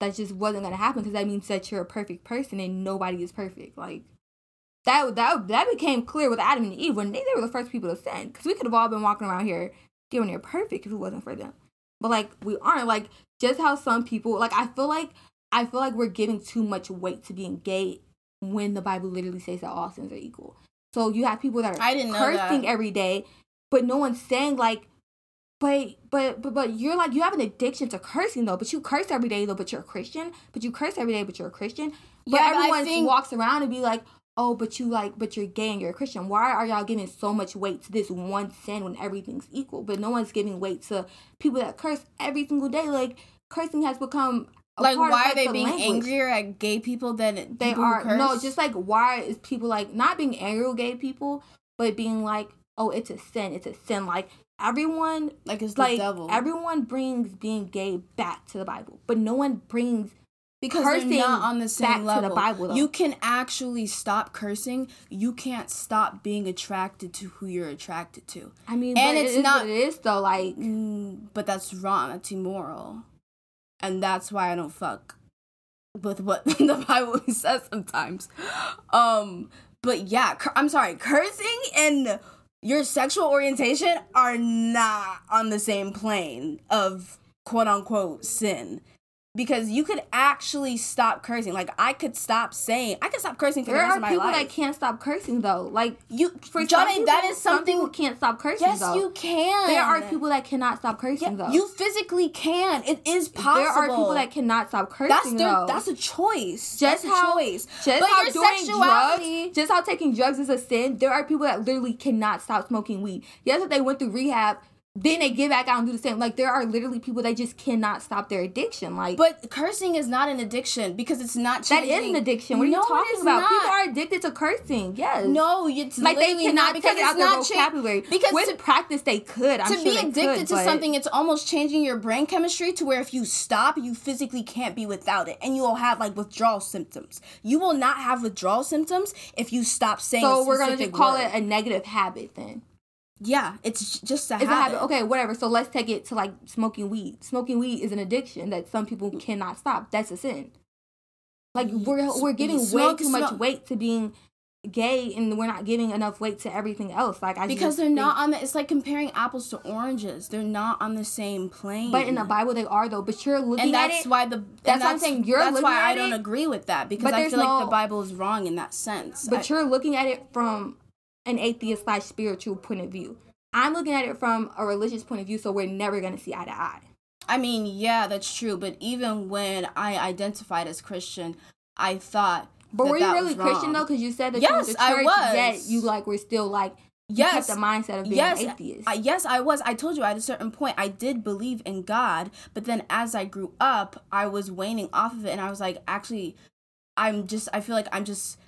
that just wasn't gonna happen because that means that you're a perfect person and nobody is perfect. Like. That, that that became clear with Adam and Eve when they, they were the first people to sin. Because we could have all been walking around here damn near perfect if it wasn't for them. But, like, we aren't. Like, just how some people... Like, I feel like I feel like we're giving too much weight to being gay when the Bible literally says that all sins are equal. So you have people that are I didn't know cursing that. Every day, but no one's saying, like... But, but, but, but you're, like, you have an addiction to cursing, though. But you curse every day, though, but you're a Christian. But you curse every day, but you're a Christian. But yeah, everyone but think- walks around and be like... Oh, but you like, but you're gay and you're a Christian. Why are y'all giving so much weight to this one sin when everything's equal? But no one's giving weight to people that curse every single day. Like, cursing has become a like, part why of, like, are they the being language. Angrier at gay people than they are? Curse? No, just like, why is people like not being angry at gay people, but being like, oh, it's a sin, it's a sin. Like everyone, like it's like the devil. Everyone brings being gay back to the Bible, but no one brings. Because cursing they're not on the same level. To the Bible, you can actually stop cursing. You can't stop being attracted to who you're attracted to. I mean, and it's it not. What it is though, like. But that's wrong. That's immoral, and that's why I don't fuck with what the Bible says sometimes. Um, but yeah, cur- I'm sorry. Cursing and your sexual orientation are not on the same plane of quote unquote sin. Because you could actually stop cursing. Like, I could stop saying... I could stop cursing for there the rest of my life. There are people that can't stop cursing, though. Like, you... For Jhené, people, that is something... Some people can't stop cursing, yes, though. Yes, you can. There are people that cannot stop cursing, yeah, though. You physically can. It is possible. There are people that cannot stop cursing, that's their, though. That's a choice. Just that's how, a choice. Just but how your doing sexuality... Drugs, just how taking drugs is a sin. There are people that literally cannot stop smoking weed. Yes, if they went through rehab... Then they get back out and do the same. Like, there are literally people that just cannot stop their addiction. Like, but cursing is not an addiction because it's not changing. That is an addiction. What are no, you talking about? Not. People are addicted to cursing. Yes. No, it's like they cannot because it's out their not vocabulary. Cha- because with to, practice, they could. I'm to sure be addicted could, to but... something, it's almost changing your brain chemistry to where if you stop, you physically can't be without it, and you will have like withdrawal symptoms. You will not have withdrawal symptoms if you stop saying. So a we're gonna just call word. It a negative habit then. Yeah, it's just a it's habit. a habit. Okay, whatever. So let's take it to, like, smoking weed. Smoking weed is an addiction that some people cannot stop. That's a sin. Like, we're we're giving smoke, way too smoke. much weight to being gay, and we're not giving enough weight to everything else. Like I Because they're not think, on the... It's like comparing apples to oranges. They're not on the same plane. But in the Bible, they are, though. But you're looking and at it... And that's why the... That's, that's what I'm saying. You're that's looking why at I don't it, agree with that, because I feel no, like the Bible is wrong in that sense. But I, you're looking at it from... an atheist slash spiritual point of view. I'm looking at it from a religious point of view, so we're never going to see eye to eye. I mean, yeah, that's true. But even when I identified as Christian, I thought But that were you that really was Christian, wrong. Though? Because you said that yes, you were the church, I was. Yet you like, were still like, yes, you kept the mindset of being yes, an atheist. I, yes, I was. I told you at a certain point, I did believe in God. But then as I grew up, I was waning off of it. And I was like, actually, I'm just, I feel like I'm just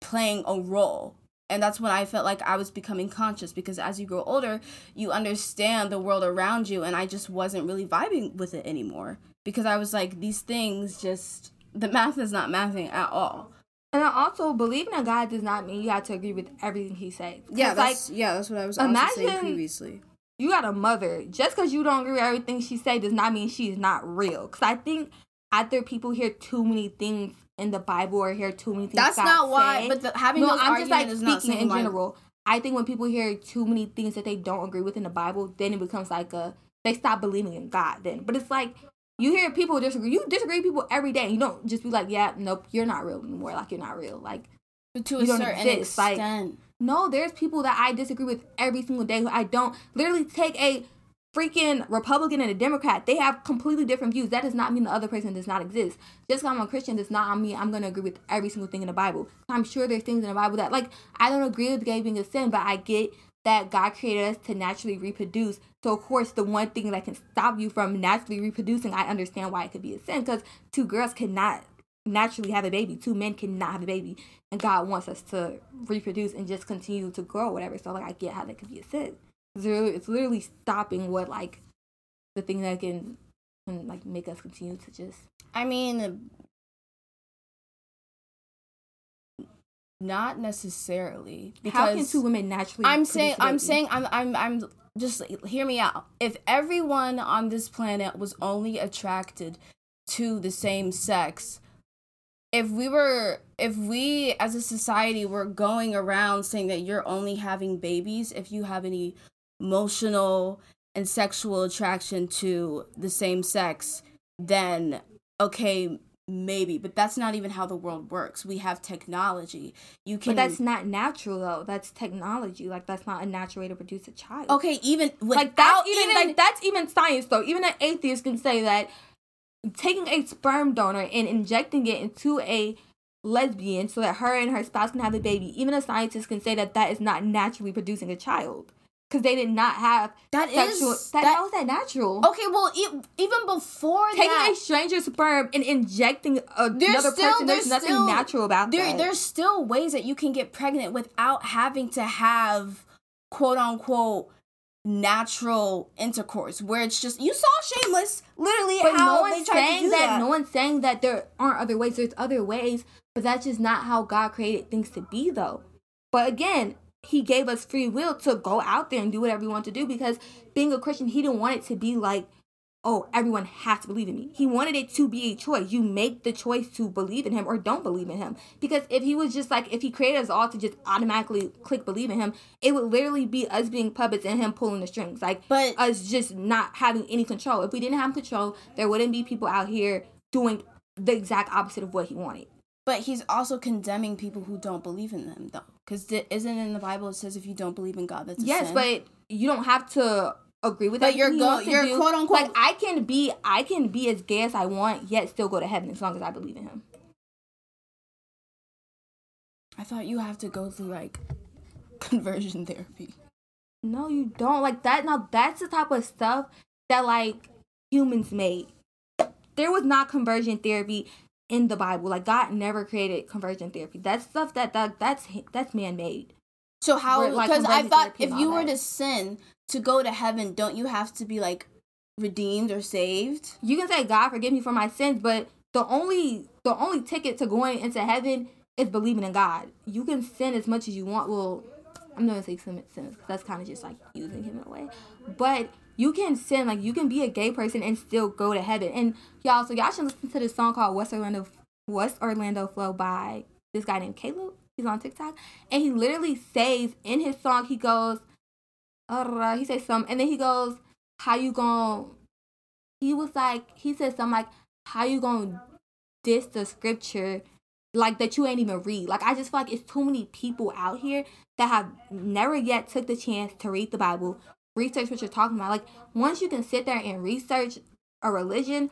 playing a role. And that's when I felt like I was becoming conscious, because as you grow older, you understand the world around you. And I just wasn't really vibing with it anymore, because I was like, these things just, the math is not mathing at all. And I also, believing in God does not mean you have to agree with everything he says. Yeah, that's, like, yeah, that's what I was also saying previously. You got a mother. Just because you don't agree with everything she says does not mean she's not real. Because I think after people hear too many things in the Bible or hear too many things that's God not why said. But the, having no, those I'm just like speaking in general. I think when people hear too many things that they don't agree with in the Bible, then it becomes like a they stop believing in God then. But it's like you hear people disagree. You disagree with people every day. You don't just be like, yeah, nope, you're not real anymore. Like, you're not real. Like, but to you a don't certain exist. Extent. Like, no, there's people that I disagree with every single day who I don't literally take a freaking Republican and a Democrat. They have completely different views. That does not mean the other person does not exist. Just because I'm a Christian does not mean I'm going to agree with every single thing in the Bible. I'm sure there's things in the Bible that, like, I don't agree with gay being a sin, but I get that God created us to naturally reproduce. So, of course, the one thing that can stop you from naturally reproducing, I understand why it could be a sin, because two girls cannot naturally have a baby. Two men cannot have a baby. And God wants us to reproduce and just continue to grow, whatever. So, like, I get how that could be a sin. It's literally, it's literally stopping what, like, the thing that can, can, like, make us continue to just... I mean, not necessarily. Because how can two women naturally I'm saying, I'm saying, I'm, I'm, I'm... Just hear me out. If everyone on this planet was only attracted to the same sex, if we were, if we as a society were going around saying that you're only having babies if you have any emotional and sexual attraction to the same sex, then okay, maybe. But that's not even how the world works. We have technology. You can. But that's not natural though. That's technology. Like that's not a natural way to produce a child. Okay, even without like that's even, even like that's even science though. Even an atheist can say that taking a sperm donor and injecting it into a lesbian so that her and her spouse can have a baby. Even a scientist can say that that is not naturally producing a child. Because they did not have that sexual... Is, that, that How is that natural? Okay, well, e- even before Taking that... Taking a stranger's sperm and injecting a, another still, person, there's, there's nothing still, natural about there, that. There's still ways that you can get pregnant without having to have, quote-unquote, natural intercourse. Where it's just... You saw Shameless, literally, but how no one's they tried saying to do that. that. No one's saying that there aren't other ways. There's other ways, but that's just not how God created things to be, though. But again... He gave us free will to go out there and do whatever we want to do because being a Christian, he didn't want it to be like, oh, everyone has to believe in me. He wanted it to be a choice. You make the choice to believe in him or don't believe in him. Because if he was just like, if he created us all to just automatically click believe in him, it would literally be us being puppets and him pulling the strings. Like, but us just not having any control. If we didn't have control, there wouldn't be people out here doing the exact opposite of what he wanted. But he's also condemning people who don't believe in them, though. Because th- isn't in the Bible it says if you don't believe in God, that's a yes, sin? Yes, but you don't have to agree with that. But you're, go- you're quote-unquote... Like, I can, be, I can be as gay as I want, yet still go to heaven as long as I believe in him. I thought you have to go through, like, conversion therapy. No, you don't. Like, that. Now, that's the type of stuff that, like, humans made. There was not conversion therapy... in the Bible. Like, God never created conversion therapy. That's stuff that, that that's that's man-made. So how... Because like, I thought if you were that. to sin, to go to heaven, don't you have to be, like, redeemed or saved? You can say, God, forgive me for my sins, but the only the only ticket to going into heaven is believing in God. You can sin as much as you want. Well, I'm not going to say sin, because that's kind of just, like, using him in a way. But... You can sin, like, you can be a gay person and still go to heaven. And y'all, so y'all should listen to this song called West Orlando West Orlando Flow by this guy named Caleb. He's on TikTok. And he literally says in his song, he goes, uh, he says some, and then he goes, how you gonna, he was like, he says something like, how you gonna diss the scripture, like, that you ain't even read. Like, I just feel like it's too many people out here that have never yet took the chance to read the Bible, research what you're talking about. Like, once you can sit there and research a religion,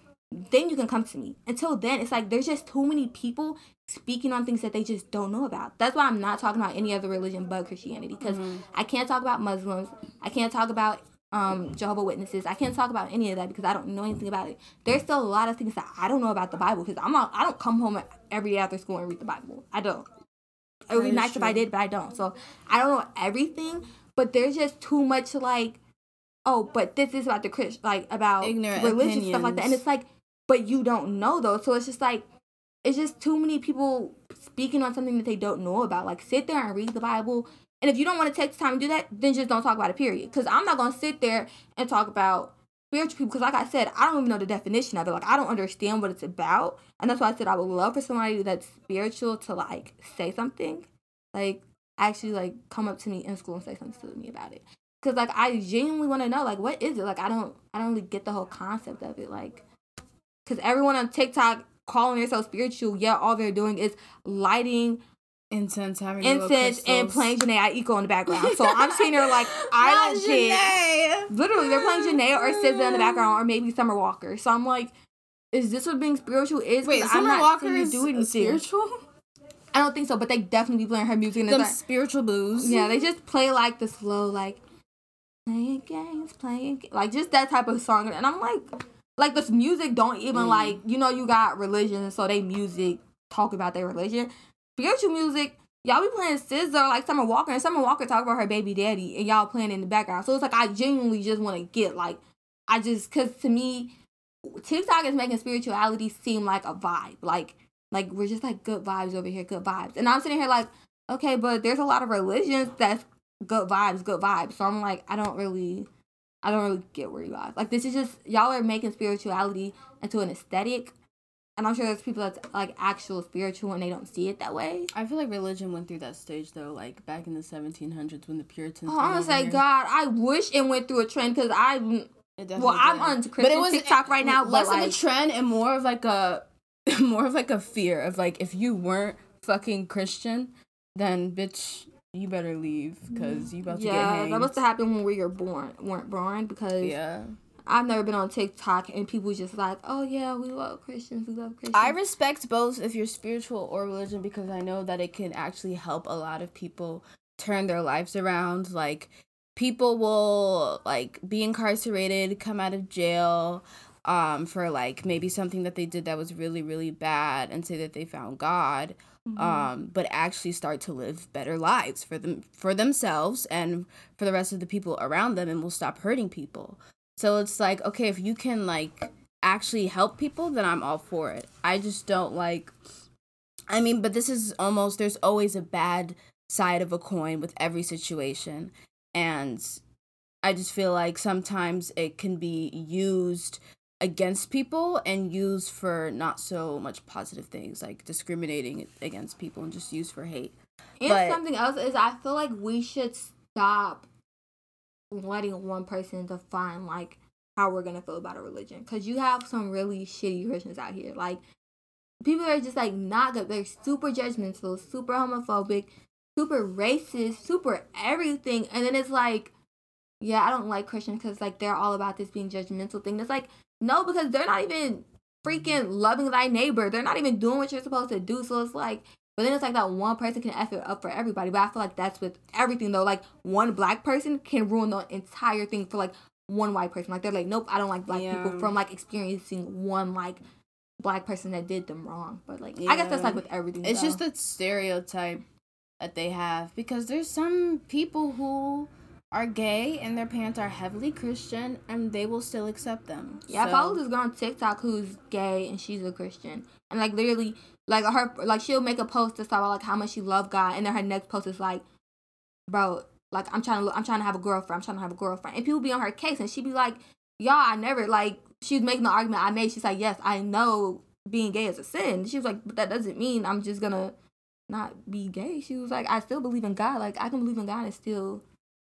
then you can come to me. Until then, it's like there's just too many people speaking on things that they just don't know about. That's why I'm not talking about any other religion but Christianity, because mm-hmm. I can't talk about Muslims. I can't talk about um Jehovah's Witnesses. I can't talk about any of that because I don't know anything about it. There's still a lot of things that I don't know about the Bible, because I'm not I don't come home every day after school and read the Bible. I don't. It would be nice true. if I did, but I don't. So I don't know everything. But there's just too much, like, oh, but this is about the Christian, like, about ignorant religion, opinions. Stuff like that. And it's like, but you don't know, though. So it's just like, it's just too many people speaking on something that they don't know about. Like, sit there and read the Bible. And if you don't want to take the time to do that, then just don't talk about it, period. Because I'm not going to sit there and talk about spiritual people. Because, like I said, I don't even know the definition of it. Like, I don't understand what it's about. And that's why I said I would love for somebody that's spiritual to, like, say something. Like... actually, like, come up to me in school and say something to me about it. Because, like, I genuinely want to know, like, what is it? Like, I don't I don't really get the whole concept of it. Like, because everyone on TikTok calling themselves spiritual, yet all they're doing is lighting incense, having incense and playing Jhené Aiko in the background. So I'm sitting there like, I don't shit. Literally, they're playing Jhené or S Z A in the background, or maybe Summer Walker. So I'm like, is this what being spiritual is? Wait, Summer I'm not Walker is doing spiritual? I don't think so, but they definitely be playing her music. And them like, spiritual blues. Yeah, they just play, like, the slow, like, playing games, playing games. Like, just that type of song. And I'm like, like, this music don't even, mm. like, you know, you got religion, so they music talk about their religion. Spiritual music, y'all be playing S Z A, like Summer Walker, and Summer Walker talk about her baby daddy, and y'all playing in the background. So it's like, I genuinely just want to get, like, I just, because to me, TikTok is making spirituality seem like a vibe. Like, like we're just like good vibes over here, good vibes. And I'm sitting here like, okay, but there's a lot of religions that's good vibes, good vibes. So I'm like, I don't really, I don't really get where you guys. Like, this is just, y'all are making spirituality into an aesthetic. And I'm sure there's people that's like actual spiritual and they don't see it that way. I feel like religion went through that stage though, like back in the seventeen hundreds when the Puritans. Oh, I'm gonna say, God, I wish it went through a trend because I. Well, I'm did. on Christian but it was, TikTok right now. Less like, of a trend and more of like a, more of like a fear of like, if you weren't fucking Christian, then bitch, you better leave because you about to yeah, get hanged. Yeah, that must have happened when we were born, weren't born because yeah. I've never been on TikTok and people just like, oh yeah, we love Christians, we love Christians. I respect both if you're spiritual or religion because I know that it can actually help a lot of people turn their lives around, like. People will, like, be incarcerated, come out of jail um, for, like, maybe something that they did that was really, really bad and say that they found God, mm-hmm. um, but actually start to live better lives for them for themselves and for the rest of the people around them and will stop hurting people. So it's like, okay, if you can, like, actually help people, then I'm all for it. I just don't, like, I mean, but this is almost, there's always a bad side of a coin with every situation. And I just feel like sometimes it can be used against people and used for not so much positive things, like discriminating against people and just used for hate. And but, something else is I feel like we should stop letting one person define, like, how we're going to feel about a religion. Because you have some really shitty Christians out here. Like, people are just, like, not good. They're super judgmental, super homophobic. Super racist, super everything. And then it's like, yeah, I don't like Christians because, like, they're all about this being judgmental thing. It's like, no, because they're not even freaking loving thy neighbor. They're not even doing what you're supposed to do. So it's like, but then it's like that one person can F it up for everybody. But I feel like that's with everything, though. Like, one black person can ruin the entire thing for, like, one white person. Like, they're like, nope, I don't like black yeah. people from, like, experiencing one, like, black person that did them wrong. But, like, yeah. I guess that's, like, with everything, It's though. just that stereotype that they have, because there's some people who are gay and their parents are heavily Christian and they will still accept them. Yeah, so. I follow this girl on TikTok who's gay and she's a Christian, and like literally, like her, like she'll make a post to talk about like how much she loved God, and then her next post is like, bro, like I'm trying to, I'm trying to have a girlfriend, I'm trying to have a girlfriend, and people be on her case, and she be like, y'all, I never like. She's making the argument I made. She's like, yes, I know being gay is a sin. She was like, but that doesn't mean I'm just gonna not be gay. She was like, I still believe in God. Like, I can believe in God and still,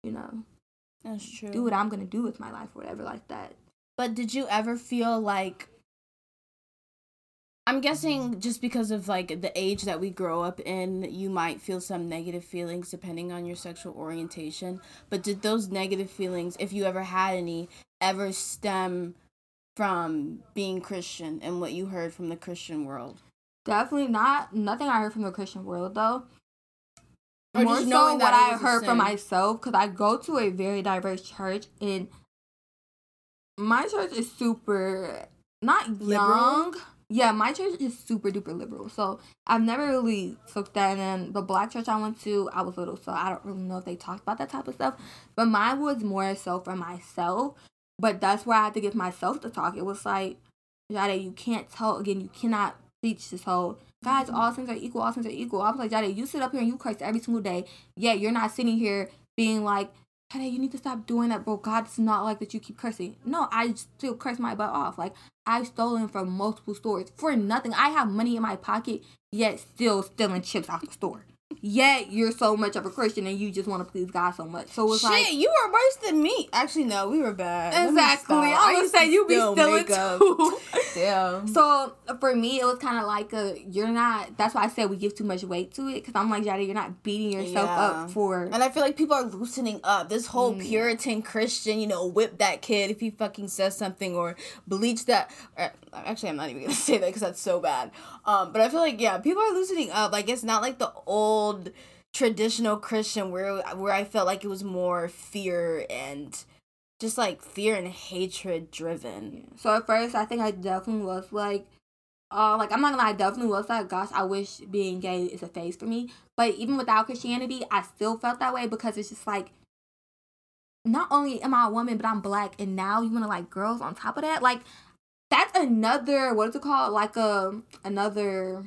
you know, that's true. Do what I'm gonna do with my life or whatever like that. But did you ever feel like, I'm guessing just because of like the age that we grow up in, you might feel some negative feelings depending on your sexual orientation, but did those negative feelings, if you ever had any, ever stem from being Christian and what you heard from the Christian world? Definitely not. Nothing I heard from the Christian world, though. Or More just knowing so that what I heard from myself, because I go to a very diverse church, and my church is super, not young. Yeah, my church is super duper liberal, so I've never really took that in. The black church I went to, I was little, so I don't really know if they talked about that type of stuff, but mine was more so for myself, but that's where I had to give myself the talk. It was like, Jadae, you can't tell, again, you cannot teach this whole, guys, all sins are equal, all sins are equal. I was like, Jadae, you sit up here and you curse every single day. Yeah, you're not sitting here being like, Jadae, you need to stop doing that, bro. God does not like that you keep cursing. No, I still curse my butt off. Like, I've stolen from multiple stores for nothing. I have money in my pocket, yet still stealing chips out the store. Yet you're so much of a Christian and you just want to please God so much. So it's Shit, like, you were worse than me. Actually, no, we were bad. Exactly. I was saying you be stealing too. Damn. So for me, it was kind of like a you're not. That's why I said we give too much weight to it, because I'm like, Jadae, you're not beating yourself yeah. up for. And I feel like people are loosening up. This whole mm. Puritan Christian, you know, whip that kid if he fucking says something or bleach that. Or, actually, I'm not even gonna say that because that's so bad. Um, but I feel like yeah, people are loosening up. Like it's not like the old traditional Christian, where where I felt like it was more fear and just like fear and hatred driven. Yeah. So at first, I think I definitely was like, uh, like I'm not gonna lie, I definitely was like, gosh, I wish being gay is a phase for me. But even without Christianity, I still felt that way, because it's just like, not only am I a woman, but I'm black, and now you want to like girls on top of that, like that's another, what is it called? Like a another,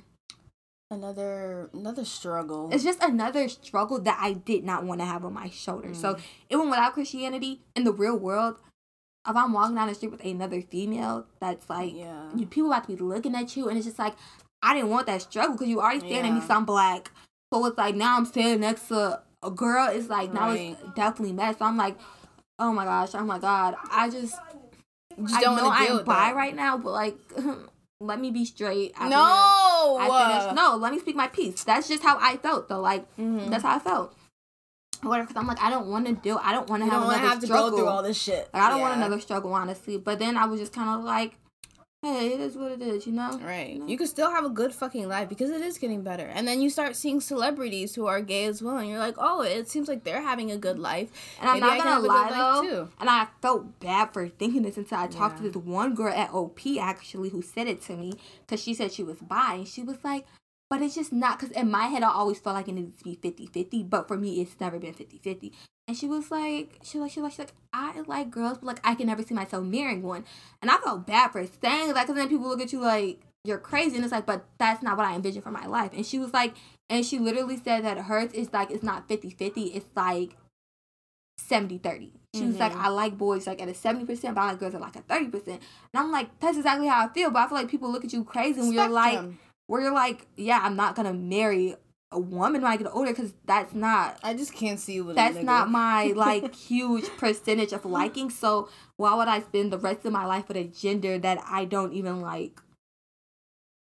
another, another struggle. It's just another struggle that I did not want to have on my shoulders. Mm. So even without Christianity, in the real world, if I'm walking down the street with another female, that's like, yeah, you, people about to be looking at you, and it's just like, I didn't want that struggle, because you already standing yeah. next to, I'm black, so it's like now I'm standing next to a girl, it's like, now right. it's definitely messed. So I'm like, oh my gosh, oh my god, I just, just I don't know I'm bi that. right now, but like, let me be straight. I no! I finish, no, let me speak my piece. That's just how I felt, though. Like, mm-hmm. that's how I felt. Whatever, because I'm like, I don't want to do, I don't want to have another have struggle. To go through all this shit. Like, I don't yeah. want another struggle, honestly. But then I was just kind of like, hey, it is what it is, you know? Right. You know? You can still have a good fucking life, because it is getting better. And then you start seeing celebrities who are gay as well, and you're like, oh, it seems like they're having a good life. And Maybe I'm not going to lie, though, too. And I felt bad for thinking this until I talked yeah. to this one girl at O P, actually, who said it to me, because she said she was bi, and she was like, but it's just not, because in my head, I always felt like it needed to be fifty-fifty, but for me, it's never been fifty-fifty. And she was like, she was, she was, she was like, I like girls, but like, I can never see myself marrying one. And I felt bad for saying that, because then people look at you like, you're crazy. And it's like, but that's not what I envisioned for my life. And she was like, and she literally said that hers is like, it's not fifty-fifty, it's like seventy-thirty. She mm-hmm. was like, I like boys like at a seventy percent, but I like girls at like a thirty percent. And I'm like, that's exactly how I feel. But I feel like people look at you crazy when you're like, where you're like, yeah, I'm not going to marry a woman when I get older, because that's not... I just can't see you with that's a That's not my, like, huge percentage of liking, so why would I spend the rest of my life with a gender that I don't even like?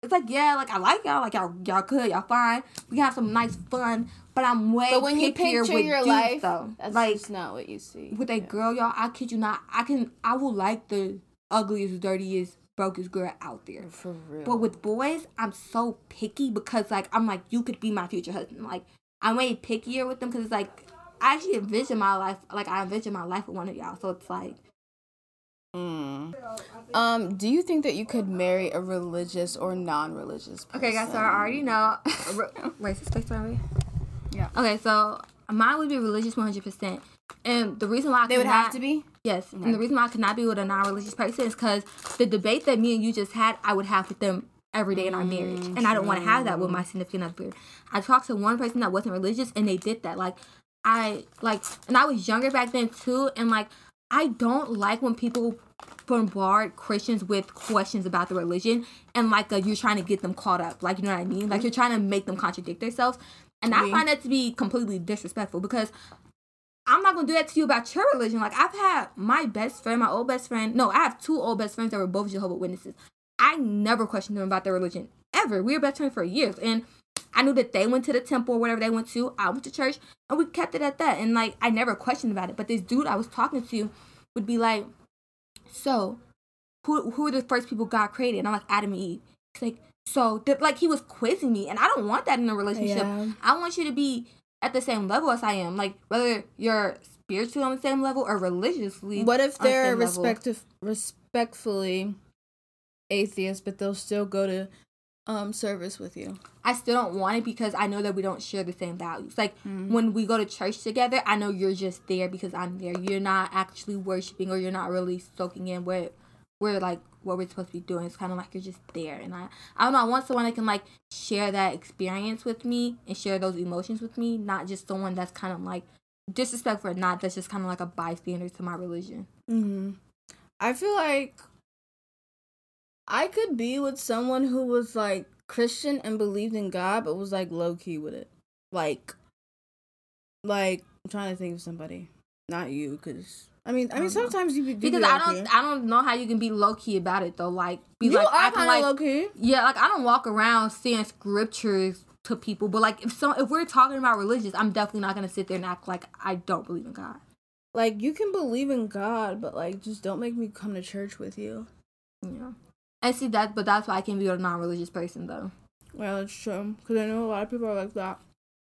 It's like, yeah, like, I like y'all, like, y'all y'all good, y'all fine, we can have some nice fun, but I'm way But when you picture your life, though. That's like, just not what you see. With yeah. a girl, y'all, I kid you not, I can, I will like the ugliest, dirtiest, brokest girl out there. For real. But with boys, I'm so picky, because like, I'm like, you could be my future husband. Like, I'm way pickier with them, because it's like, I actually envision my life, like I envision my life with one of y'all. So it's like, mm. um, do you think that you could marry a religious or non-religious person? Okay, guys, so I already know. Wait, is this place right away? Yeah. Okay, so mine would be religious one hundred percent. And the reason why I they would not, have to be yes, okay. and the reason why I could not be with a non-religious person is because the debate that me and you just had, I would have with them every day in our marriage, and I don't want to have that with my significant other. I talked to one person that wasn't religious, and they did that. Like I like, and I was younger back then too, and like I don't like when people bombard Christians with questions about the religion, and like uh, you're trying to get them caught up, like you know what I mean? Like you're trying to make them contradict themselves, and I find that to be completely disrespectful, because I'm not going to do that to you about your religion. Like, I've had my best friend, my old best friend. No, I have two old best friends that were both Jehovah's Witnesses. I never questioned them about their religion, ever. We were best friends for years. And I knew that they went to the temple or whatever they went to. I went to church, and we kept it at that. And, like, I never questioned about it. But this dude I was talking to would be like, so, who who are the first people God created? And I'm like, Adam and Eve. He's like, so, like, he was quizzing me. And I don't want that in a relationship. Yeah. I want you to be at the same level as I am, like whether you're spiritually on the same level or religiously. What if they're respective, respectfully atheists, but they'll still go to um service with you? I still don't want it, because I know that we don't share the same values. Like mm-hmm. when we go to church together, I know you're just there because I'm there. You're not actually worshiping, or you're not really soaking in what we're like what we're supposed to be doing. It's kind of like you're just there, and I I don't know, I want someone that can like share that experience with me and share those emotions with me, not just someone that's kind of like disrespectful or not, that's just kind of like a bystander to my religion. Mm-hmm. I feel like I could be with someone who was like Christian and believed in God, but was like low-key with it. Like, like I'm trying to think of somebody. Not you, because I mean, I mean, I sometimes know. You could do because I don't, I don't know how you can be low key about it though. Like, be you like, are I can, like, low key. Yeah, like I don't walk around saying scriptures to people, but like if some, if we're talking about religious, I'm definitely not gonna sit there and act like I don't believe in God. Like you can believe in God, but like just don't make me come to church with you. Yeah, and see that, but that's why I can't be with a non-religious person though. Well, it's true because I know a lot of people are like that.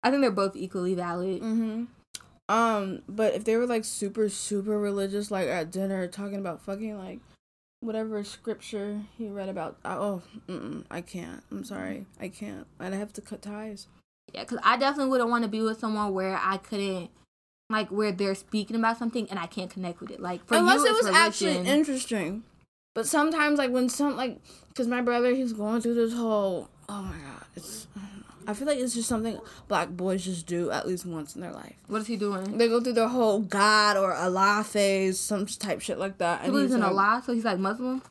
I think they're both equally valid. Mm-hmm. Um, but if they were, like, super, super religious, like, at dinner, talking about fucking, like, whatever scripture he read about, I, oh, mm-mm, I can't. I'm sorry. I can't. I'd have to cut ties. Yeah, because I definitely wouldn't want to be with someone where I couldn't, like, where they're speaking about something and I can't connect with it. Like, for Unless you, it was religion, actually interesting. But sometimes, like, when some, like, because my brother, he's going through this whole, oh, my God, it's... I feel like it's just something black boys just do at least once in their life. What is he doing? They go through their whole God or Allah phase, some type shit like that. He believes in like, Allah, so he's like Muslim?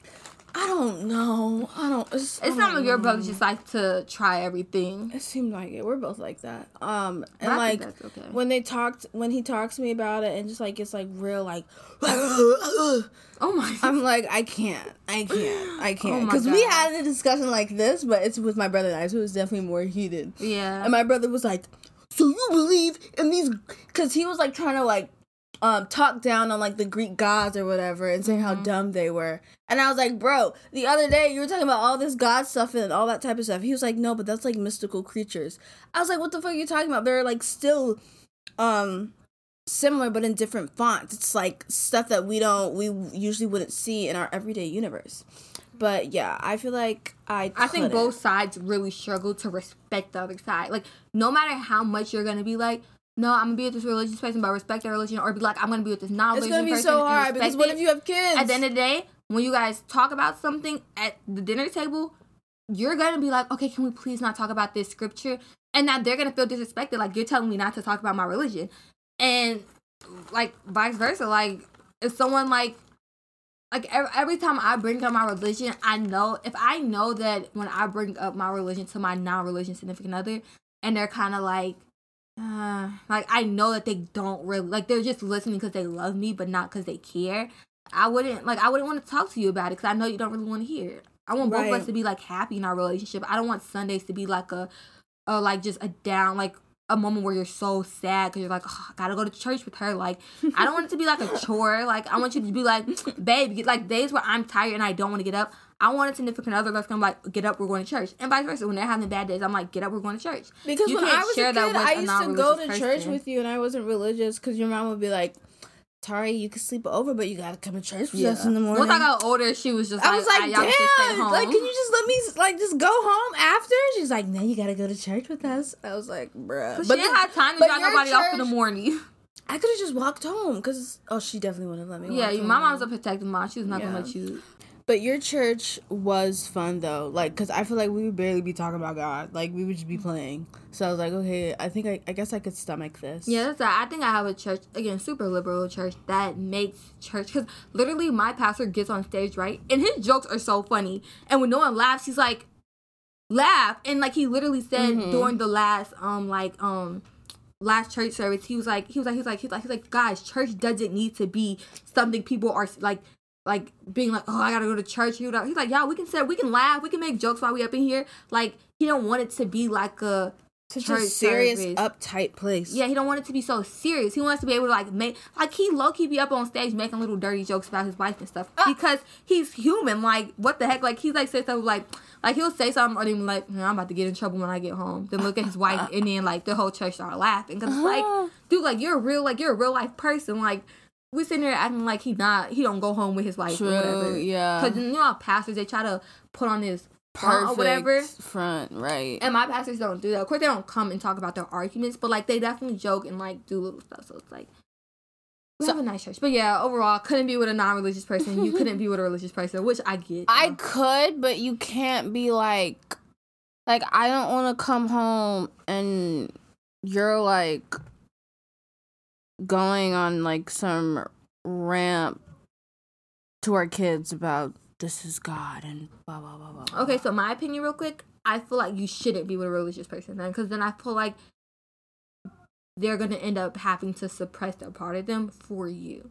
I don't know. I don't... It's, it's not like your brothers just like to try everything. It seemed like it. We're both like that. Um, And I like, think that's okay. when they talked, when he talks to me about it and just like, it's like real like... Oh my! I'm like I can't, I can't, I can't. Because oh we had a discussion like this, but it's with my brother and I, so it was definitely more heated. Yeah. And my brother was like, "So you believe in these?" Because he was like trying to like, um, talk down on like the Greek gods or whatever, and saying mm-hmm. how dumb they were. And I was like, "Bro, the other day you were talking about all this god stuff and all that type of stuff." He was like, "No, but that's like mystical creatures." I was like, "What the fuck are you talking about? They're like still, um." similar but in different fonts. It's like stuff that we don't we usually wouldn't see in our everyday universe. But yeah, I feel like I I think both sides really struggle to respect the other side. Like no matter how much you're gonna be like, no, I'm gonna be with this religious person but respect their religion, or be like, I'm gonna be with this non religious person. It's gonna be so hard because what if you have kids? At the end of the day, when you guys talk about something at the dinner table, you're gonna be like, okay, can we please not talk about this scripture? And now they're gonna feel disrespected, like you're telling me not to talk about my religion. And, like, vice versa, like, if someone, like, like, every, every time I bring up my religion, I know, if I know that when I bring up my religion to my non-religion significant other, and they're kind of like, uh, like, I know that they don't really, like, they're just listening because they love me, but not because they care, I wouldn't, like, I wouldn't want to talk to you about it, because I know you don't really want to hear it. I want right. both of us to be, like, happy in our relationship. I don't want Sundays to be, like, a, a like, just a down, like, a moment where you're so sad because you're like, oh, I gotta go to church with her. Like, I don't want it to be like a chore. Like, I want you to be like, babe, like days where I'm tired and I don't want to get up. I want a significant other that's gonna like, get up, we're going to church, and vice versa. When they're having bad days, I'm like, get up, we're going to church. Because you when I was share a kid, I used to go to person. church with you, and I wasn't religious because your mom would be like, Tari, you can sleep over, but you gotta come to church with yeah. us in the morning. Once I got older, she was just. I like, was like, damn, stay home. Like, can you just let me like just go home after? She's like, no, you gotta go to church with us. I was like, bruh. But she didn't have time to drop nobody church, off in the morning. I could have just walked home because oh, she definitely wouldn't let me. Yeah, walk my home. Mom's a protective mom. She was not yeah. gonna let you. But your church was fun though, like, cause I feel like we would barely be talking about God, like we would just be playing. So I was like, okay, I think I, I guess I could stomach this. Yeah, that's right. I think I have a church again, super liberal church that makes church, cause literally my pastor gets on stage right, and his jokes are so funny, and when no one laughs, he's like, laugh, and like he literally said mm-hmm. during the last um like um. last church service, he was like he was like he was like he was like he's like guys, church doesn't need to be something people are like. Like, being like, oh, I gotta go to church. He's like, y'all, we can sit, we can laugh, we can make jokes while we up in here. Like, he don't want it to be like a such a serious, service. uptight place. Yeah, he don't want it to be so serious. He wants to be able to, like, make, like, he low-key be up on stage making little dirty jokes about his wife and stuff. Ah. Because he's human. Like, what the heck? Like, he's, like, say something, like, like, he'll say something, or then be like, mm, I'm about to get in trouble when I get home. Then look at his wife, and then, like, the whole church start laughing. Because, like, dude, like, you're a real, like, you're a real-life person, like, we sitting there acting like he not, he don't go home with his wife True, or whatever. Yeah. Because, you know how pastors, they try to put on this perfect front or whatever. front, right. And my pastors don't do that. Of course, they don't come and talk about their arguments, but, like, they definitely joke and, like, do little stuff. So, it's like, we so, have a nice church. But, yeah, overall, couldn't be with a non-religious person. You couldn't be with a religious person, which I get. You know? I could, but you can't be, like, like, I don't want to come home and you're, like... going on like some rant to our kids about this is God and blah blah blah blah. blah. Okay, so my opinion, real quick, I feel like you shouldn't be with a religious person then, because then I feel like they're gonna end up having to suppress that part of them for you.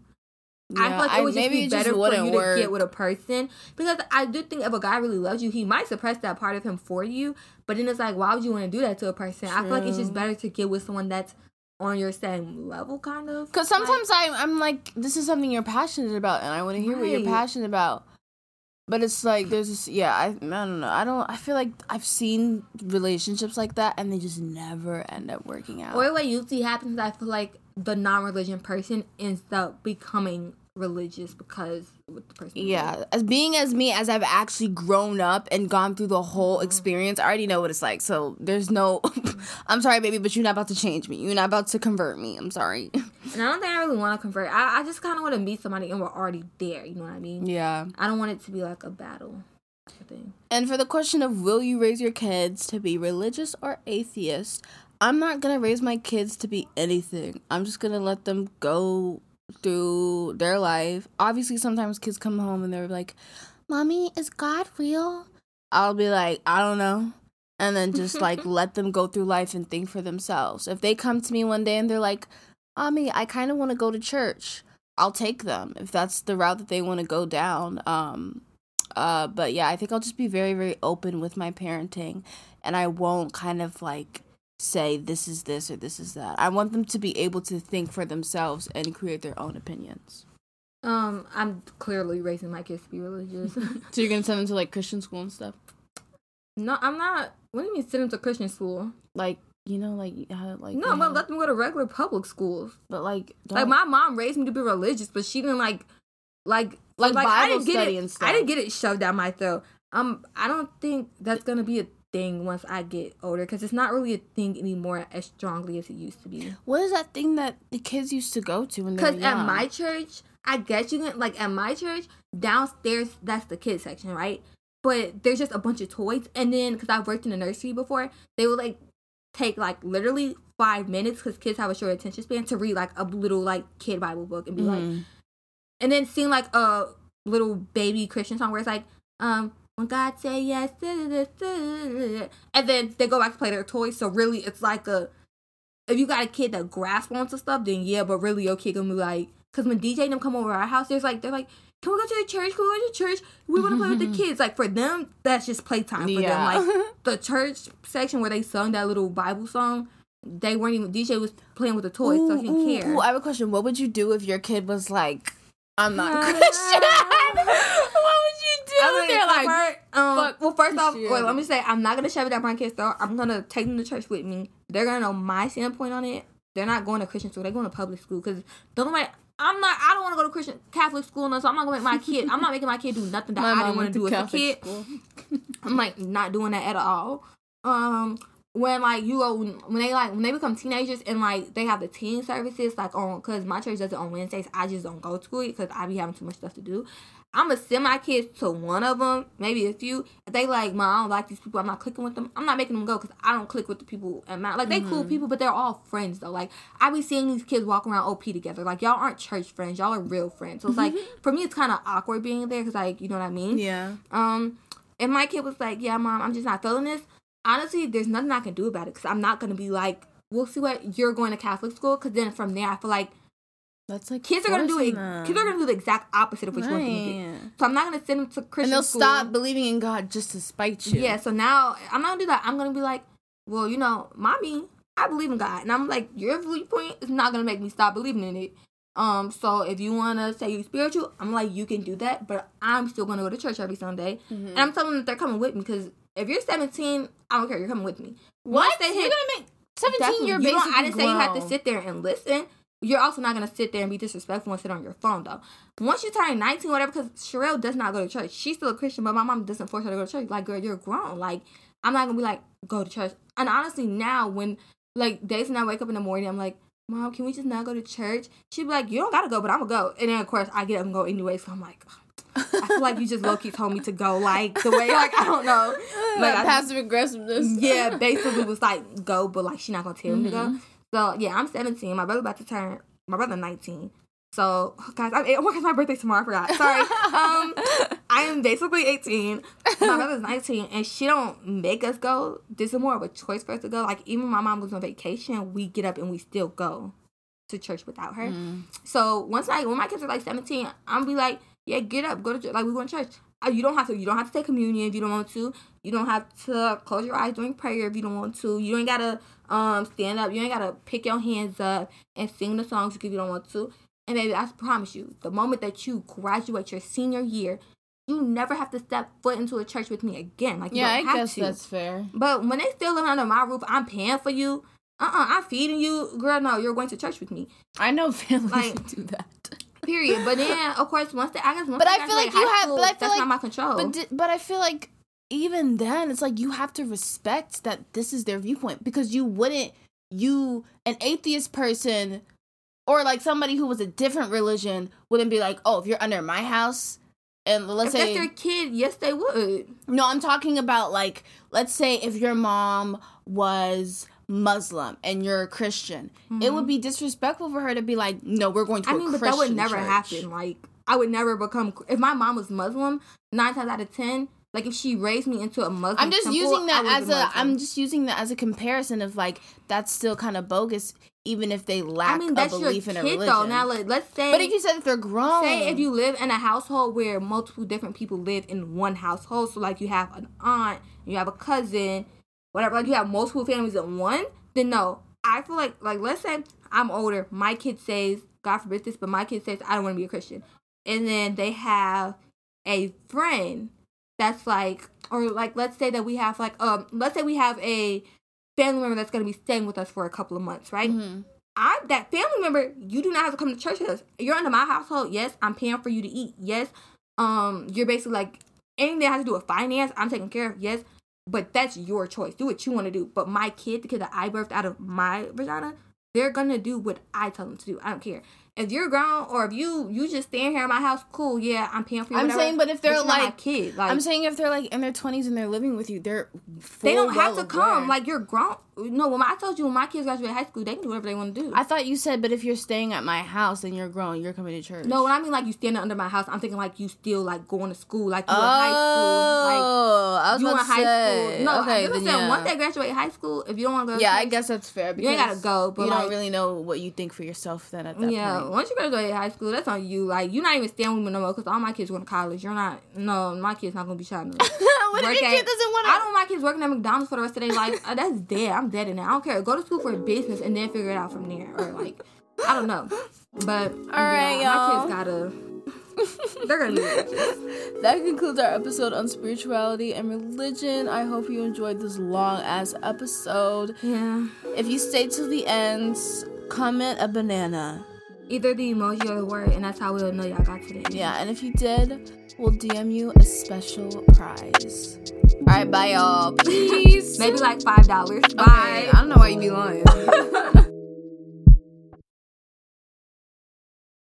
Yeah, I feel like it would I, just be better just for you work. to get with a person, because I do think if a guy really loves you, he might suppress that part of him for you. But then it's like, why would you want to do that to a person? True. I feel like it's just better to get with someone that's on your same level, kind of. Because sometimes like, I, I'm like, this is something you're passionate about, and I want to hear right. what you're passionate about. But it's like there's this, yeah, I, I don't know. I don't I feel like I've seen relationships like that and they just never end up working out. Or what usually happens, I feel like the non-religious person ends up becoming religious because with the person. Yeah, is. As being as me as I've actually grown up and gone through the whole mm-hmm. experience, I already know what it's like. So there's no I'm sorry, baby, but you're not about to change me. You're not about to convert me. I'm sorry. And I don't think I really want to convert. I, I just kind of want to meet somebody and we're already there. You know what I mean? Yeah. I don't want it to be like a battle thing. And for the question of will you raise your kids to be religious or atheist, I'm not going to raise my kids to be anything. I'm just going to let them go through their life. Obviously, sometimes kids come home and they're like, Mommy, is God real? I'll be like, I don't know. And then just like let them go through life and think for themselves. If they come to me one day and they're like, Mommy, I kind of want to go to church, I'll take them if that's the route that they want to go down. Um, uh, but yeah, I think I'll just be very, very open with my parenting, and I won't kind of like say this is this or this is that. I want them to be able to think for themselves and create their own opinions. Um, I'm clearly raising my kids to be religious. So you're going to send them to like Christian school and stuff? No, I'm not. What do you mean send them to Christian school? Like, you know, like, uh, like no, but let them go to regular public schools. But like, don't... like my mom raised me to be religious, but she didn't like, like, like, like Bible I didn't study get it, and stuff. I didn't get it shoved down my throat. Um, I don't think that's gonna be a thing once I get older, because it's not really a thing anymore as strongly as it used to be. What is that thing that the kids used to go to when they were young? Because at my church, I guess you can like at my church downstairs, that's the kids section, right? But there's just a bunch of toys, and then because I've worked in a nursery before, they would like. take like literally five minutes, because kids have a short attention span, to read like a little like kid Bible book and be mm-hmm. like, and then sing like a little baby Christian song where it's like um when God say yes, and then they go back to play their toys. So really it's like a if you got a kid that grasps onto stuff, then yeah, but really your kid gonna be like, because when D J and them come over our house, there's like they're like, can we go to the church? Can we go to church? We want to play with the kids. Like, for them, that's just playtime for yeah. them. Like, the church section where they sung that little Bible song, they weren't even... D J was playing with the toys, ooh, so he didn't ooh, care. Ooh, I have a question. What would you do if your kid was like, I'm not Christian? What would you do? I mean, like, like, um, fuck, well, first off, well, let me say, I'm not going to shove it down my kids, though. I'm going to take them to church with me. They're going to know my standpoint on it. They're not going to Christian school. They're going to public school. Because don't nobody... I'm not, I don't want to go to Christian Catholic school, no, so I'm not going to make my kid, I'm not making my kid do nothing that my I didn't want to do as Catholic a kid. I'm, like, not doing that at all. Um, when, like, you go, when they, like, when they become teenagers and, like, they have the teen services, like, on, because my church does it on Wednesdays, I just don't go to it because I be having too much stuff to do. I'm going to send my kids to one of them, maybe a few. If they, like, Mom, I don't like these people, I'm not clicking with them, I'm not making them go because I don't click with the people at my, like, they mm-hmm. cool people, but they're all friends, though. Like, I be seeing these kids walk around O P together. Like, y'all aren't church friends. Y'all are real friends. So, it's like, for me, it's kind of awkward being there because, like, you know what I mean? Yeah. Um, and my kid was like, yeah, Mom, I'm just not feeling this. Honestly, there's nothing I can do about it because I'm not going to be like, we'll see what, you're going to Catholic school, because then from there, I feel like, that's like kids are gonna do it. Them. Kids are gonna do the exact opposite of what you want them to do. So I'm not gonna send them to Christian school. And they'll school. stop believing in God just to spite you. Yeah. So now I'm not gonna do that. I'm gonna be like, well, you know, Mommy, I believe in God, and I'm like, your viewpoint is not gonna make me stop believing in it. Um. So if you wanna say you're spiritual, I'm like, you can do that, but I'm still gonna go to church every Sunday, mm-hmm. and I'm telling them that they're coming with me, because if you're seventeen, I don't care. You're coming with me. What? Once they hit, you're gonna make seventeen. You're basically I didn't grown. say you have to sit there and listen. You're also not going to sit there and be disrespectful and sit on your phone, though. Once you turn nineteen, whatever, because Sherelle does not go to church. She's still a Christian, but my mom doesn't force her to go to church. Like, girl, you're grown. Like, I'm not going to be like, go to church. And honestly, now when, like, days when I wake up in the morning, I'm like, Mom, can we just not go to church? She'd be like, you don't got to go, but I'm going to go. And then, of course, I get up and go anyway, so I'm like, I feel like you just low-key told me to go, like, the way, like, I don't know. Like, like passive aggressiveness. Yeah, basically was like, go, but, like, she's not going to tell mm-hmm. me to go. So, yeah, I'm seventeen. My brother about to turn, my brother nineteen. So, oh, guys, I'm, oh, my birthday tomorrow, I forgot. Sorry. um, I am basically eighteen. My brother's nineteen, and she don't make us go. This is more of a choice for us to go. Like, even my mom was on vacation, we get up and we still go to church without her. Mm. So, once I, when my kids are, like, seventeen, I'm be like, yeah, get up, go to church. Like, we go to church. You don't have to. You don't have to take communion if you don't want to. You don't have to close your eyes during prayer if you don't want to. You ain't gotta um stand up. You ain't gotta pick your hands up and sing the songs if you don't want to. And baby, I promise you, the moment that you graduate your senior year, you never have to step foot into a church with me again. Like, you yeah, don't I have guess to. That's fair. But when they still live under my roof, I'm paying for you. Uh-uh, I'm feeding you. Girl, no, you're going to church with me. I know families like, do that. Period. But then, of course, once the I guess once but I feel like you have. School, but I feel that's like, not my control. But di- but I feel like even then, it's like you have to respect that this is their viewpoint, because you wouldn't. You an atheist person, or like somebody who was a different religion, wouldn't be like, oh, if you're under my house. And let's if say that's their kid, yes, they would. No, I'm talking about like, let's say if your mom was Muslim and you're a Christian, mm-hmm. it would be disrespectful for her to be like, no, we're going to. I a mean, Christian but that would never church. Happen. Like, I would never become. If my mom was Muslim, nine times out of ten, like if she raised me into a Muslim, I'm just temple, using that as a. I'm just using that as a comparison of like that's still kind of bogus. Even if they lack I mean, a belief in a religion. Though. Now, like, let's say... But if you said that they're grown... Say if you live in a household where multiple different people live in one household. So, like, you have an aunt, you have a cousin, whatever. Like, you have multiple families in one. Then, no. I feel like, like, let's say I'm older. My kid says, God forbid this, but my kid says, I don't want to be a Christian. And then they have a friend that's, like... Or, like, let's say that we have, like... um, Let's say we have a... family member that's going to be staying with us for a couple of months, right? Mm-hmm. I that family member, you do not have to come to church with us. You're under my household. Yes, I'm paying for you to eat. Yes, um, you're basically like, anything that has to do with finance, I'm taking care of. Yes, but that's your choice. Do what you want to do. But my kid, the kid that I birthed out of my vagina, they're going to do what I tell them to do. I don't care. If you're grown or if you you just staying here in my house, cool, yeah, I'm paying for you. I'm whatever. Saying, but if they're but like, my kid, like, I'm saying if they're like in their twenties and they're living with you, they're full they don't well have to come. Aware. Like you're grown. No, when I told you when my kids graduate high school, they can do whatever they want to do. I thought you said, but if you're staying at my house and you're grown, you're coming to church. No, when I mean like you standing under my house, I'm thinking like you still like going to school, like you oh, in high school, like I was you in high say. School. No, okay, I'm yeah. once they graduate high school, if you don't want to go, to yeah, church, I guess that's fair. You ain't gotta go, but you like, don't really know what you think for yourself then at that yeah. point. Once you graduate high school, that's on you. Like, you're not even staying with me no more because all my kids going to college. You're not, no, my kid's not going to be shot. No. What if your kid doesn't want to? I don't want my kids working at McDonald's for the rest of their life. uh, that's dead. I'm dead in it. I don't care. Go to school for a business and then figure it out from there. Or, like, I don't know. But, all right, yeah, y'all. My kids got to, they're going to do it. That concludes our episode on spirituality and religion. I hope you enjoyed this long-ass episode. Yeah. If you stay till the end, comment a banana. Either the emoji or the word, and that's how we'll know y'all got to the end. Yeah, and if you did, we'll D M you a special prize. All right, bye, y'all. Peace. Maybe like five dollars. Bye. Okay, I don't know why you be lying.